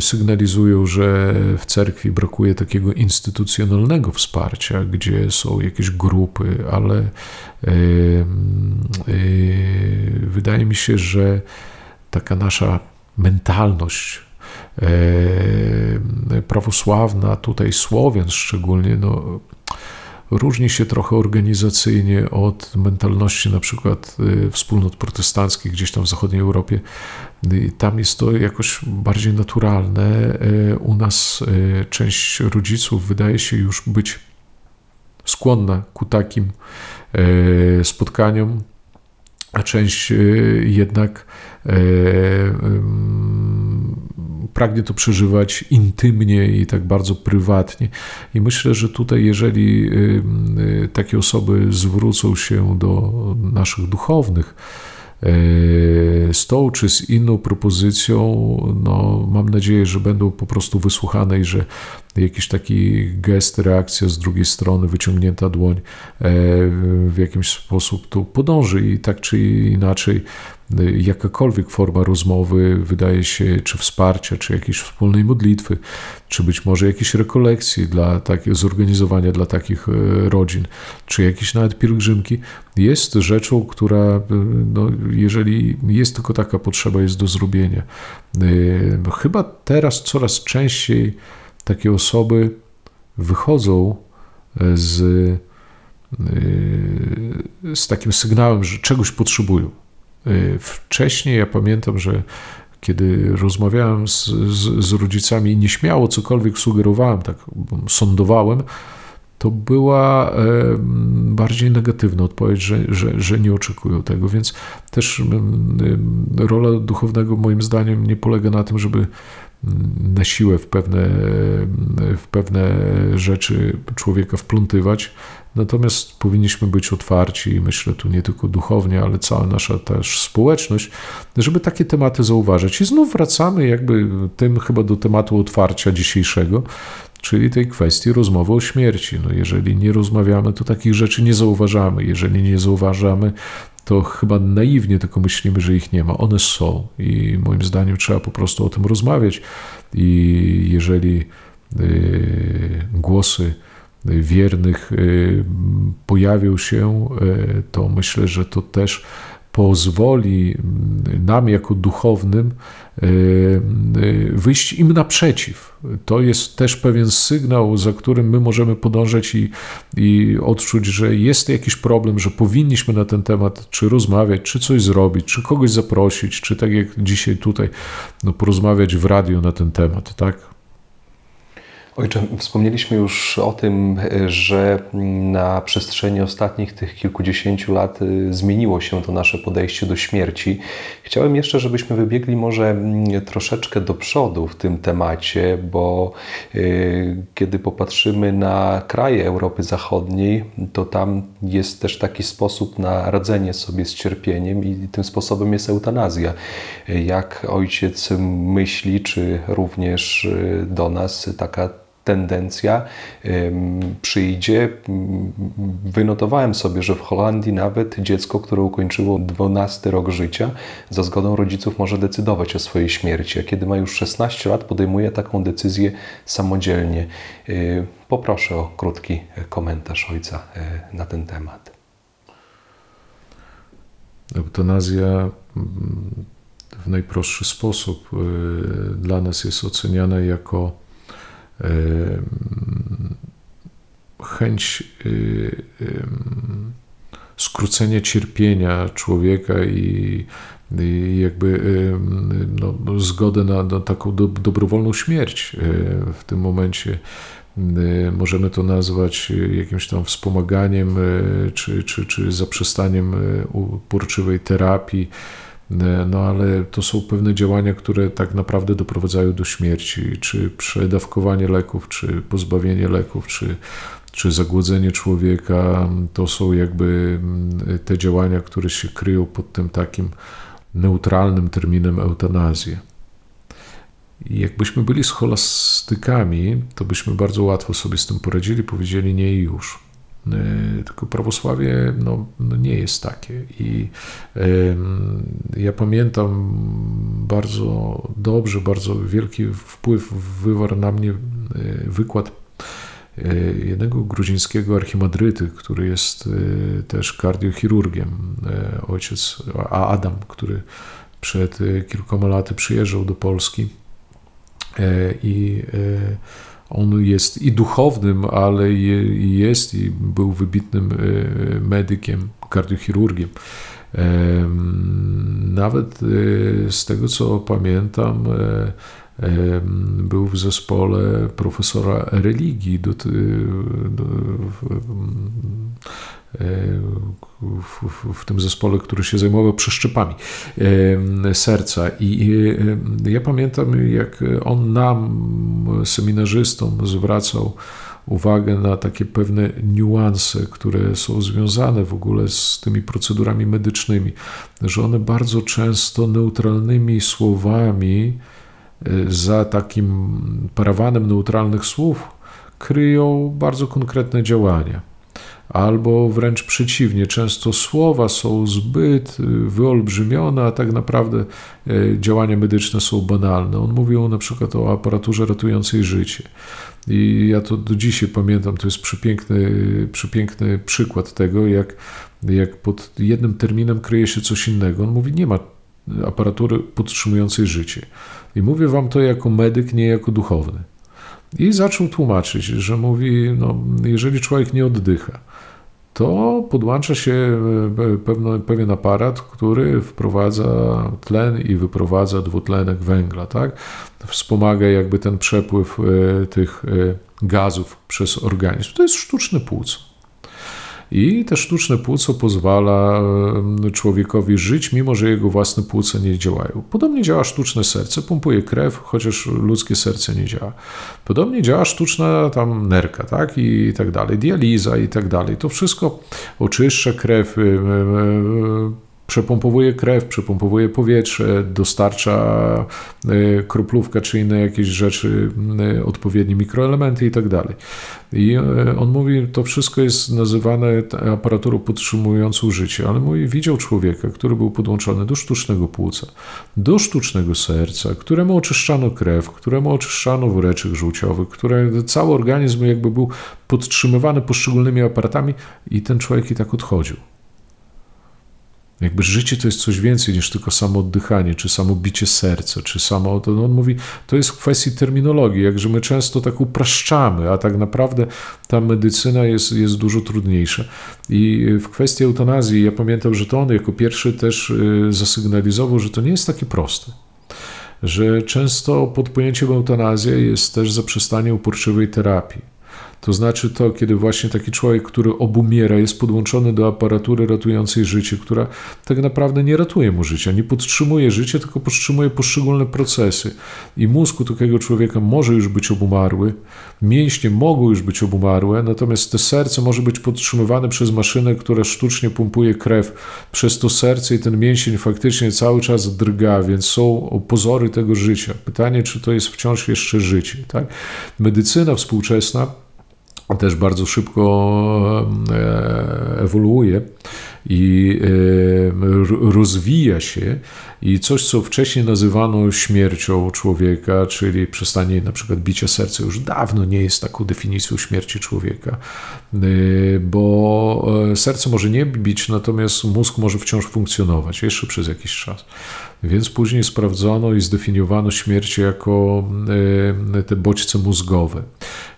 Sygnalizują, że w cerkwi brakuje takiego instytucjonalnego wsparcia, gdzie są jakieś grupy, ale yy, yy, wydaje mi się, że taka nasza mentalność yy, prawosławna, tutaj Słowian szczególnie, no, różni się trochę organizacyjnie od mentalności na przykład wspólnot protestanckich gdzieś tam w zachodniej Europie. Tam jest to jakoś bardziej naturalne. U nas część rodziców wydaje się już być skłonna ku takim spotkaniom, a część jednak pragnie to przeżywać intymnie i tak bardzo prywatnie. I myślę, że tutaj, jeżeli takie osoby zwrócą się do naszych duchownych z tą czy z inną propozycją, no, mam nadzieję, że będą po prostu wysłuchane i że jakiś taki gest, reakcja z drugiej strony, wyciągnięta dłoń w jakimś sposób tu podąży i tak czy inaczej jakakolwiek forma rozmowy, wydaje się, czy wsparcia, czy jakiejś wspólnej modlitwy, czy być może jakiejś rekolekcji dla takie, zorganizowania dla takich rodzin, czy jakieś nawet pielgrzymki, jest rzeczą, która, no, jeżeli jest tylko taka potrzeba, jest do zrobienia. Chyba teraz coraz częściej takie osoby wychodzą z, z takim sygnałem, że czegoś potrzebują. Wcześniej ja pamiętam, że kiedy rozmawiałem z, z, z rodzicami i nieśmiało cokolwiek sugerowałem, tak sądowałem, to była bardziej negatywna odpowiedź, że, że, że nie oczekują tego. Więc też rola duchownego moim zdaniem nie polega na tym, żeby na siłę w pewne, w pewne rzeczy człowieka wplątywać. Natomiast powinniśmy być otwarci i myślę tu nie tylko duchownie, ale cała nasza też społeczność, żeby takie tematy zauważać. I znów wracamy jakby tym chyba do tematu otwarcia dzisiejszego, czyli tej kwestii rozmowy o śmierci. No jeżeli nie rozmawiamy, to takich rzeczy nie zauważamy. Jeżeli nie zauważamy, to chyba naiwnie tylko myślimy, że ich nie ma. One są i moim zdaniem trzeba po prostu o tym rozmawiać. I jeżeli y, głosy wiernych y, pojawią się, y, to myślę, że to też pozwoli nam jako duchownym wyjść im naprzeciw. To jest też pewien sygnał, za którym my możemy podążać i, i odczuć, że jest jakiś problem, że powinniśmy na ten temat czy rozmawiać, czy coś zrobić, czy kogoś zaprosić, czy tak jak dzisiaj tutaj no, porozmawiać w radiu na ten temat, tak? Ojcze, wspomnieliśmy już o tym, że na przestrzeni ostatnich tych kilkudziesięciu lat zmieniło się to nasze podejście do śmierci. Chciałem jeszcze, żebyśmy wybiegli może troszeczkę do przodu w tym temacie, bo yy, kiedy popatrzymy na kraje Europy Zachodniej, to tam jest też taki sposób na radzenie sobie z cierpieniem i tym sposobem jest eutanazja. Jak Ojciec myśli, czy również do nas taka tendencja przyjdzie. Wynotowałem sobie, że w Holandii nawet dziecko, które ukończyło dwunasty rok życia, za zgodą rodziców może decydować o swojej śmierci, a kiedy ma już szesnaście lat, podejmuje taką decyzję samodzielnie. Poproszę o krótki komentarz Ojca na ten temat. Eutanazja w najprostszy sposób dla nas jest oceniana jako chęć skrócenia cierpienia człowieka i, i jakby no, zgodę na, na taką do, dobrowolną śmierć. W tym momencie możemy to nazwać jakimś tam wspomaganiem czy, czy, czy zaprzestaniem uporczywej terapii. No ale to są pewne działania, które tak naprawdę doprowadzają do śmierci, czy przedawkowanie leków, czy pozbawienie leków, czy, czy zagłodzenie człowieka. To są jakby te działania, które się kryją pod tym takim neutralnym terminem eutanazję. I jakbyśmy byli scholastykami, to byśmy bardzo łatwo sobie z tym poradzili, powiedzieli nie i już. Tylko prawosławie no, no nie jest takie i y, ja pamiętam bardzo dobrze, bardzo wielki wpływ wywarł na mnie wykład jednego gruzińskiego archimadryty, który jest też kardiochirurgiem, ojciec a Adam, który przed kilkoma laty przyjeżdżał do Polski i y, on jest i duchownym, ale i jest i był wybitnym medykiem, kardiochirurgiem. Nawet z tego, co pamiętam, był w zespole profesora religii, do, do, w, w, w, w tym zespole, który się zajmował przeszczepami serca. I ja pamiętam, jak on nam, seminarzystom, zwracał uwagę na takie pewne niuanse, które są związane w ogóle z tymi procedurami medycznymi, że one bardzo często neutralnymi słowami za takim parawanem neutralnych słów kryją bardzo konkretne działania. Albo wręcz przeciwnie, często słowa są zbyt wyolbrzymione, a tak naprawdę działania medyczne są banalne. On mówił na przykład o aparaturze ratującej życie. I ja to do dzisiaj pamiętam, to jest przepiękny, przepiękny przykład tego, jak, jak pod jednym terminem kryje się coś innego. On mówi, nie ma aparatury podtrzymującej życie. I mówię wam to jako medyk, nie jako duchowny. I zaczął tłumaczyć, że mówi, no, jeżeli człowiek nie oddycha, to podłącza się pewno, pewien aparat, który wprowadza tlen i wyprowadza dwutlenek węgla, tak? Wspomaga jakby ten przepływ tych gazów przez organizm. To jest sztuczny płuco. I te sztuczne płuco pozwala człowiekowi żyć, mimo że jego własne płuca nie działają. Podobnie działa sztuczne serce, pompuje krew, chociaż ludzkie serce nie działa. Podobnie działa sztuczna tam nerka, tak? I tak dalej, dializa i tak dalej. To wszystko oczyszcza krew, Przepompowuje krew, przepompowuje powietrze, dostarcza kroplówkę czy inne jakieś rzeczy, odpowiednie mikroelementy i tak dalej. I on mówi, to wszystko jest nazywane aparaturą podtrzymującą życie, ale mówi, widział człowieka, który był podłączony do sztucznego płuca, do sztucznego serca, któremu oczyszczano krew, któremu oczyszczano woreczek żółciowy, który, cały organizm jakby był podtrzymywany poszczególnymi aparatami i ten człowiek i tak odchodził. Jakby życie to jest coś więcej niż tylko samo oddychanie, czy samo bicie serca, czy samo... To, no on mówi, to jest w kwestii terminologii, jakże my często tak upraszczamy, a tak naprawdę ta medycyna jest, jest dużo trudniejsza. I w kwestii eutanazji ja pamiętam, że to on jako pierwszy też zasygnalizował, że to nie jest takie proste. Że często pod pojęciem eutanazja jest też zaprzestanie uporczywej terapii. To znaczy to, kiedy właśnie taki człowiek, który obumiera, jest podłączony do aparatury ratującej życie, która tak naprawdę nie ratuje mu życia, nie podtrzymuje życia, tylko podtrzymuje poszczególne procesy. I mózg u takiego człowieka może już być obumarły, mięśnie mogą już być obumarłe, natomiast to serce może być podtrzymywane przez maszynę, która sztucznie pompuje krew. Przez to serce i ten mięsień faktycznie cały czas drga, więc są pozory tego życia. Pytanie, czy to jest wciąż jeszcze życie, tak? Medycyna współczesna też bardzo szybko ewoluuje i rozwija się i coś, co wcześniej nazywano śmiercią człowieka, czyli przestanie na przykład bicia serca, już dawno nie jest taką definicją śmierci człowieka, bo serce może nie bić, natomiast mózg może wciąż funkcjonować jeszcze przez jakiś czas. Więc później sprawdzono i zdefiniowano śmierć jako te bodźce mózgowe.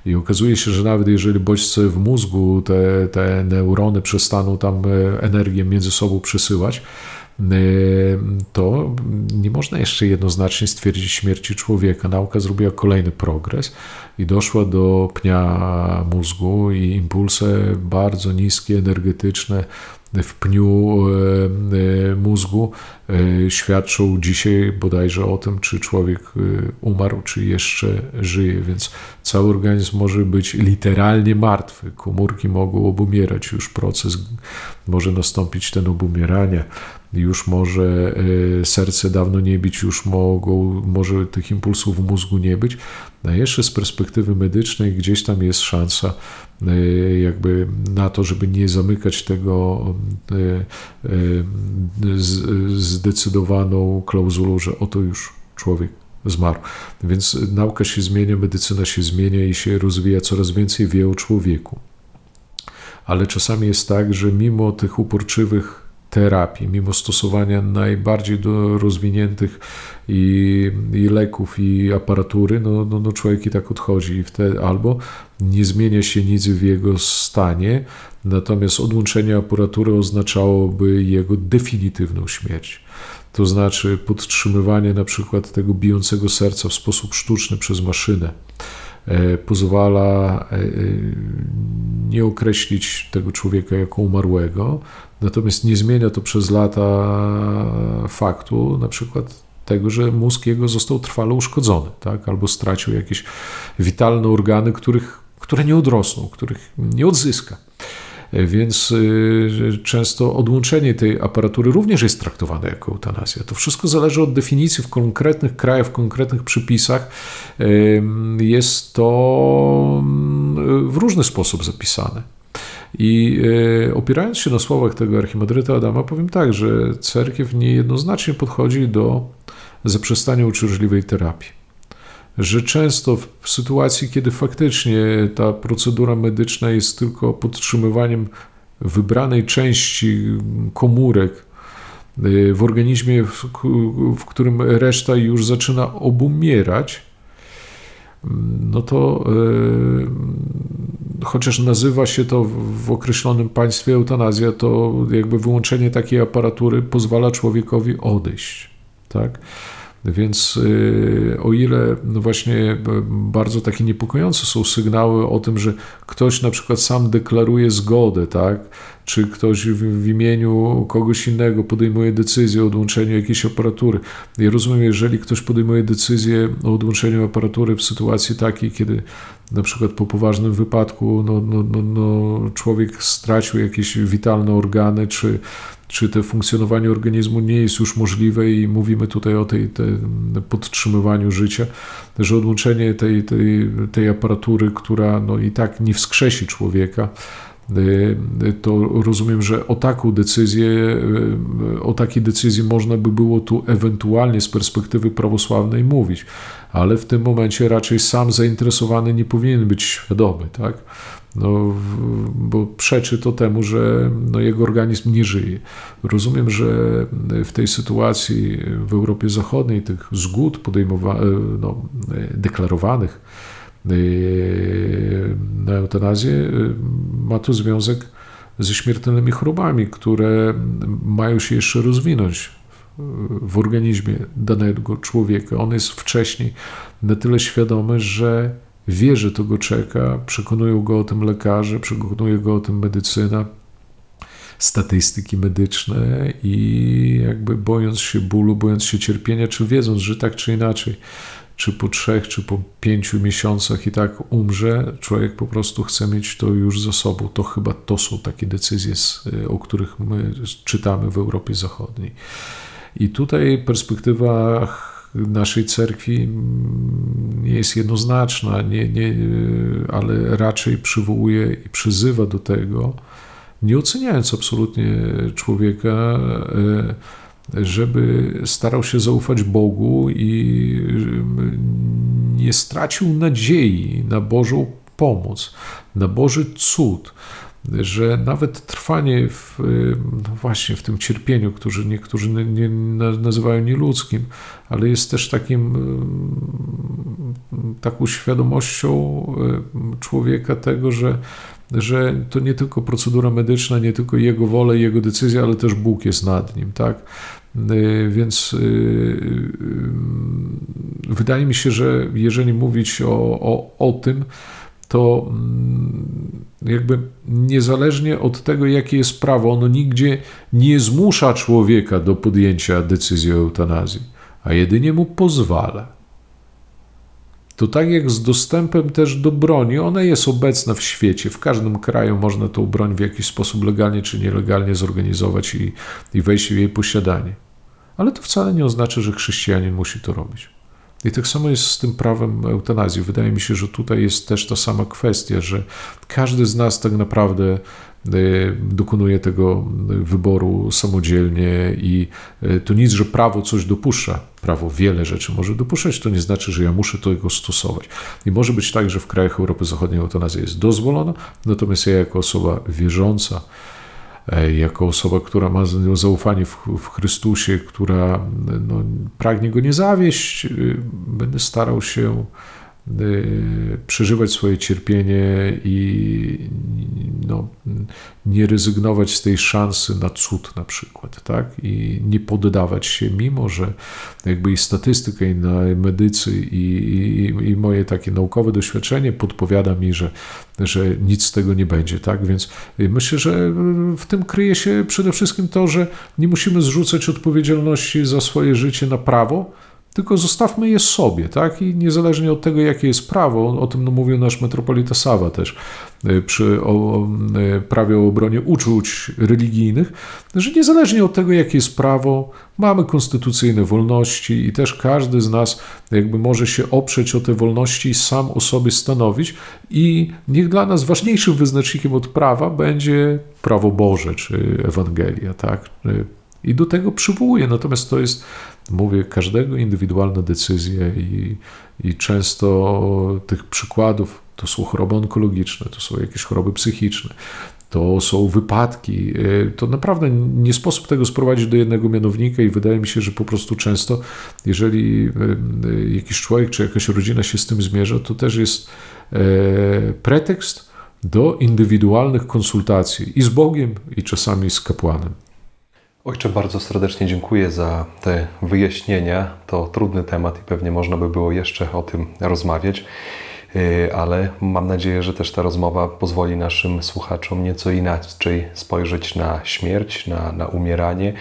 I okazuje się, że nawet jeżeli bodźce w mózgu, te, te neurony przestaną tam energię między sobą przesyłać, to nie można jeszcze jednoznacznie stwierdzić śmierci człowieka. Nauka zrobiła kolejny progres i doszła do pnia mózgu i impulsy bardzo niskie, energetyczne w pniu mózgu świadczą dzisiaj bodajże o tym, czy człowiek umarł, czy jeszcze żyje, więc cały organizm może być literalnie martwy, komórki mogą obumierać, już proces może nastąpić ten obumierania, już może serce dawno nie bić, już mogą, może tych impulsów w mózgu nie być, a jeszcze z perspektywy medycznej gdzieś tam jest szansa jakby na to, żeby nie zamykać tego zdecydowaną klauzulą, że oto już człowiek zmarł. Więc nauka się zmienia, medycyna się zmienia i się rozwija, coraz więcej wie o człowieku. Ale czasami jest tak, że mimo tych uporczywych terapii, mimo stosowania najbardziej do rozwiniętych i, i leków, i aparatury, no, no, no człowiek i tak odchodzi. I wtedy albo nie zmienia się nic w jego stanie, natomiast odłączenie aparatury oznaczałoby jego definitywną śmierć. To znaczy podtrzymywanie na przykład tego bijącego serca w sposób sztuczny przez maszynę pozwala nie określić tego człowieka jako umarłego, natomiast nie zmienia to przez lata faktu, na przykład tego, że mózg jego został trwale uszkodzony, tak? Albo stracił jakieś witalne organy, których, które nie odrosną, których nie odzyska. Więc często odłączenie tej aparatury również jest traktowane jako eutanazja. To wszystko zależy od definicji w konkretnych krajach, w konkretnych przepisach. Jest to w różny sposób zapisane. I opierając się na słowach tego archimandryta Adama, powiem tak, że cerkiew niejednoznacznie podchodzi do zaprzestania uciążliwej terapii. Że często w sytuacji, kiedy faktycznie ta procedura medyczna jest tylko podtrzymywaniem wybranej części komórek w organizmie, w którym reszta już zaczyna obumierać, no to yy, chociaż nazywa się to w określonym państwie eutanazja, to jakby wyłączenie takiej aparatury pozwala człowiekowi odejść, tak? Więc yy, o ile no właśnie bardzo takie niepokojące są sygnały o tym, że ktoś na przykład sam deklaruje zgodę, tak? Czy ktoś w, w imieniu kogoś innego podejmuje decyzję o odłączeniu jakiejś aparatury. Ja rozumiem, jeżeli ktoś podejmuje decyzję o odłączeniu aparatury w sytuacji takiej, kiedy na przykład po poważnym wypadku no, no, no, no, człowiek stracił jakieś witalne organy, czy, czy to funkcjonowanie organizmu nie jest już możliwe i mówimy tutaj o tej, tej podtrzymywaniu życia, że odłączenie tej, tej, tej aparatury, która no, i tak nie wskrzesi człowieka, to rozumiem, że o taką decyzję, o takiej decyzji można by było tu ewentualnie z perspektywy prawosławnej mówić, ale w tym momencie raczej sam zainteresowany nie powinien być świadomy, tak? No, bo przeczy to temu, że no, jego organizm nie żyje. Rozumiem, że w tej sytuacji w Europie Zachodniej tych zgód podejmowanych, no, deklarowanych, na eutanazję ma to związek ze śmiertelnymi chorobami, które mają się jeszcze rozwinąć w organizmie danego człowieka. On jest wcześniej na tyle świadomy, że wie, że to go czeka, przekonują go o tym lekarze, przekonuje go o tym medycyna, statystyki medyczne i jakby bojąc się bólu, bojąc się cierpienia, czy wiedząc, że tak czy inaczej, czy po trzech, czy po pięciu miesiącach i tak umrze, człowiek po prostu chce mieć to już za sobą. To chyba to są takie decyzje, o których my czytamy w Europie Zachodniej. I tutaj perspektywa naszej cerkwi nie jest jednoznaczna, nie, nie, ale raczej przywołuje i przyzywa do tego, nie oceniając absolutnie człowieka, żeby starał się zaufać Bogu i nie stracił nadziei na Bożą pomoc, na Boży cud, że nawet trwanie w, no właśnie w tym cierpieniu, które niektórzy nie, nie nazywają nieludzkim, ale jest też takim, taką świadomością człowieka tego, że że to nie tylko procedura medyczna, nie tylko jego wola i jego decyzja, ale też Bóg jest nad nim, tak? Więc wydaje mi się, że jeżeli mówić o, o, o tym, to jakby niezależnie od tego, jakie jest prawo, ono nigdzie nie zmusza człowieka do podjęcia decyzji o eutanazji, a jedynie mu pozwala. To tak jak z dostępem też do broni, ona jest obecna w świecie, w każdym kraju można tą broń w jakiś sposób legalnie czy nielegalnie zorganizować i, i wejść w jej posiadanie. Ale to wcale nie oznacza, że chrześcijanin musi to robić. I tak samo jest z tym prawem eutanazji. Wydaje mi się, że tutaj jest też ta sama kwestia, że każdy z nas tak naprawdę dokonuje tego wyboru samodzielnie i to nic, że prawo coś dopuszcza. Prawo wiele rzeczy może dopuszczać, to nie znaczy, że ja muszę tego stosować. I może być tak, że w krajach Europy Zachodniej eutanazja jest dozwolona, natomiast ja jako osoba wierząca, jako osoba, która ma zaufanie w, w Chrystusie, która no, pragnie Go nie zawieść, będę starał się y, przeżywać swoje cierpienie i no, nie rezygnować z tej szansy na cud na przykład, tak? I nie poddawać się, mimo że jakby i statystyka, i medycy, i, i, i moje takie naukowe doświadczenie podpowiada mi, że że nic z tego nie będzie, tak? Więc myślę, że w tym kryje się przede wszystkim to, że nie musimy zrzucać odpowiedzialności za swoje życie na prawo, tylko zostawmy je sobie, tak? I niezależnie od tego, jakie jest prawo, o tym no, mówił nasz metropolita Sawa też przy o, o, prawie o obronie uczuć religijnych, że niezależnie od tego, jakie jest prawo, mamy konstytucyjne wolności i też każdy z nas jakby może się oprzeć o te wolności i sam o sobie stanowić i niech dla nas ważniejszym wyznacznikiem od prawa będzie prawo Boże czy Ewangelia, tak? I do tego przywołuję, natomiast to jest, mówię, każdego indywidualna decyzja i, i często tych przykładów to są choroby onkologiczne, to są jakieś choroby psychiczne, to są wypadki, to naprawdę nie sposób tego sprowadzić do jednego mianownika i wydaje mi się, że po prostu często, jeżeli jakiś człowiek czy jakaś rodzina się z tym zmierza, to też jest pretekst do indywidualnych konsultacji i z Bogiem, i czasami z kapłanem. Ojcze, bardzo serdecznie dziękuję za te wyjaśnienia. To trudny temat i pewnie można by było jeszcze o tym rozmawiać. ale mam nadzieję, że też ta rozmowa pozwoli naszym słuchaczom nieco inaczej spojrzeć na śmierć, na, na umieranie.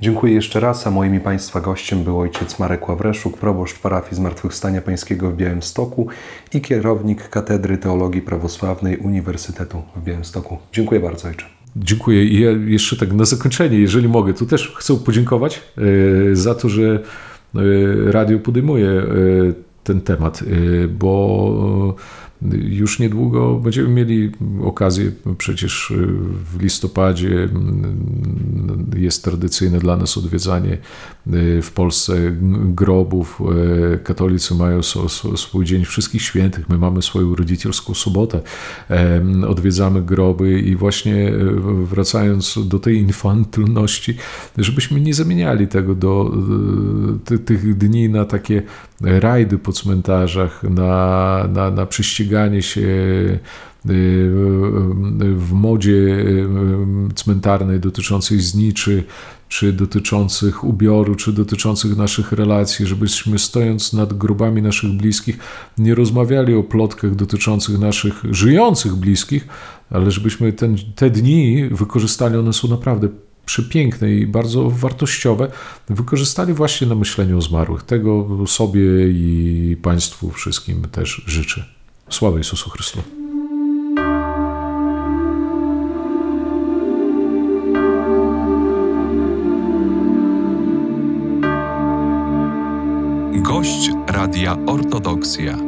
Dziękuję jeszcze raz, a moim i Państwa gościem był ojciec Marek Ławreszuk, proboszcz parafii Zmartwychwstania Pańskiego w Białymstoku i kierownik Katedry Teologii Prawosławnej Uniwersytetu w Białymstoku. Dziękuję bardzo, ojcze. Dziękuję. I ja jeszcze tak na zakończenie, jeżeli mogę, tu też chcę podziękować za to, że radio podejmuje ten temat, bo już niedługo będziemy mieli okazję, przecież w listopadzie jest tradycyjne dla nas odwiedzanie w Polsce grobów. Katolicy mają swój Dzień Wszystkich Świętych, my mamy swoją rodzicielską sobotę, odwiedzamy groby i właśnie wracając do tej infantylności, żebyśmy nie zamieniali tego do tych dni na takie rajdy po cmentarzach, na, na, na prześciganie się w modzie cmentarnej dotyczącej zniczy, czy dotyczących ubioru, czy dotyczących naszych relacji, żebyśmy stojąc nad grobami naszych bliskich nie rozmawiali o plotkach dotyczących naszych żyjących bliskich, ale żebyśmy ten, te dni wykorzystali, one są naprawdę przepiękne i bardzo wartościowe, wykorzystali właśnie na myśleniu o zmarłych. Tego sobie i Państwu wszystkim też życzę. Sława Jezusu Chrystu. Gość Radia Ortodoksja.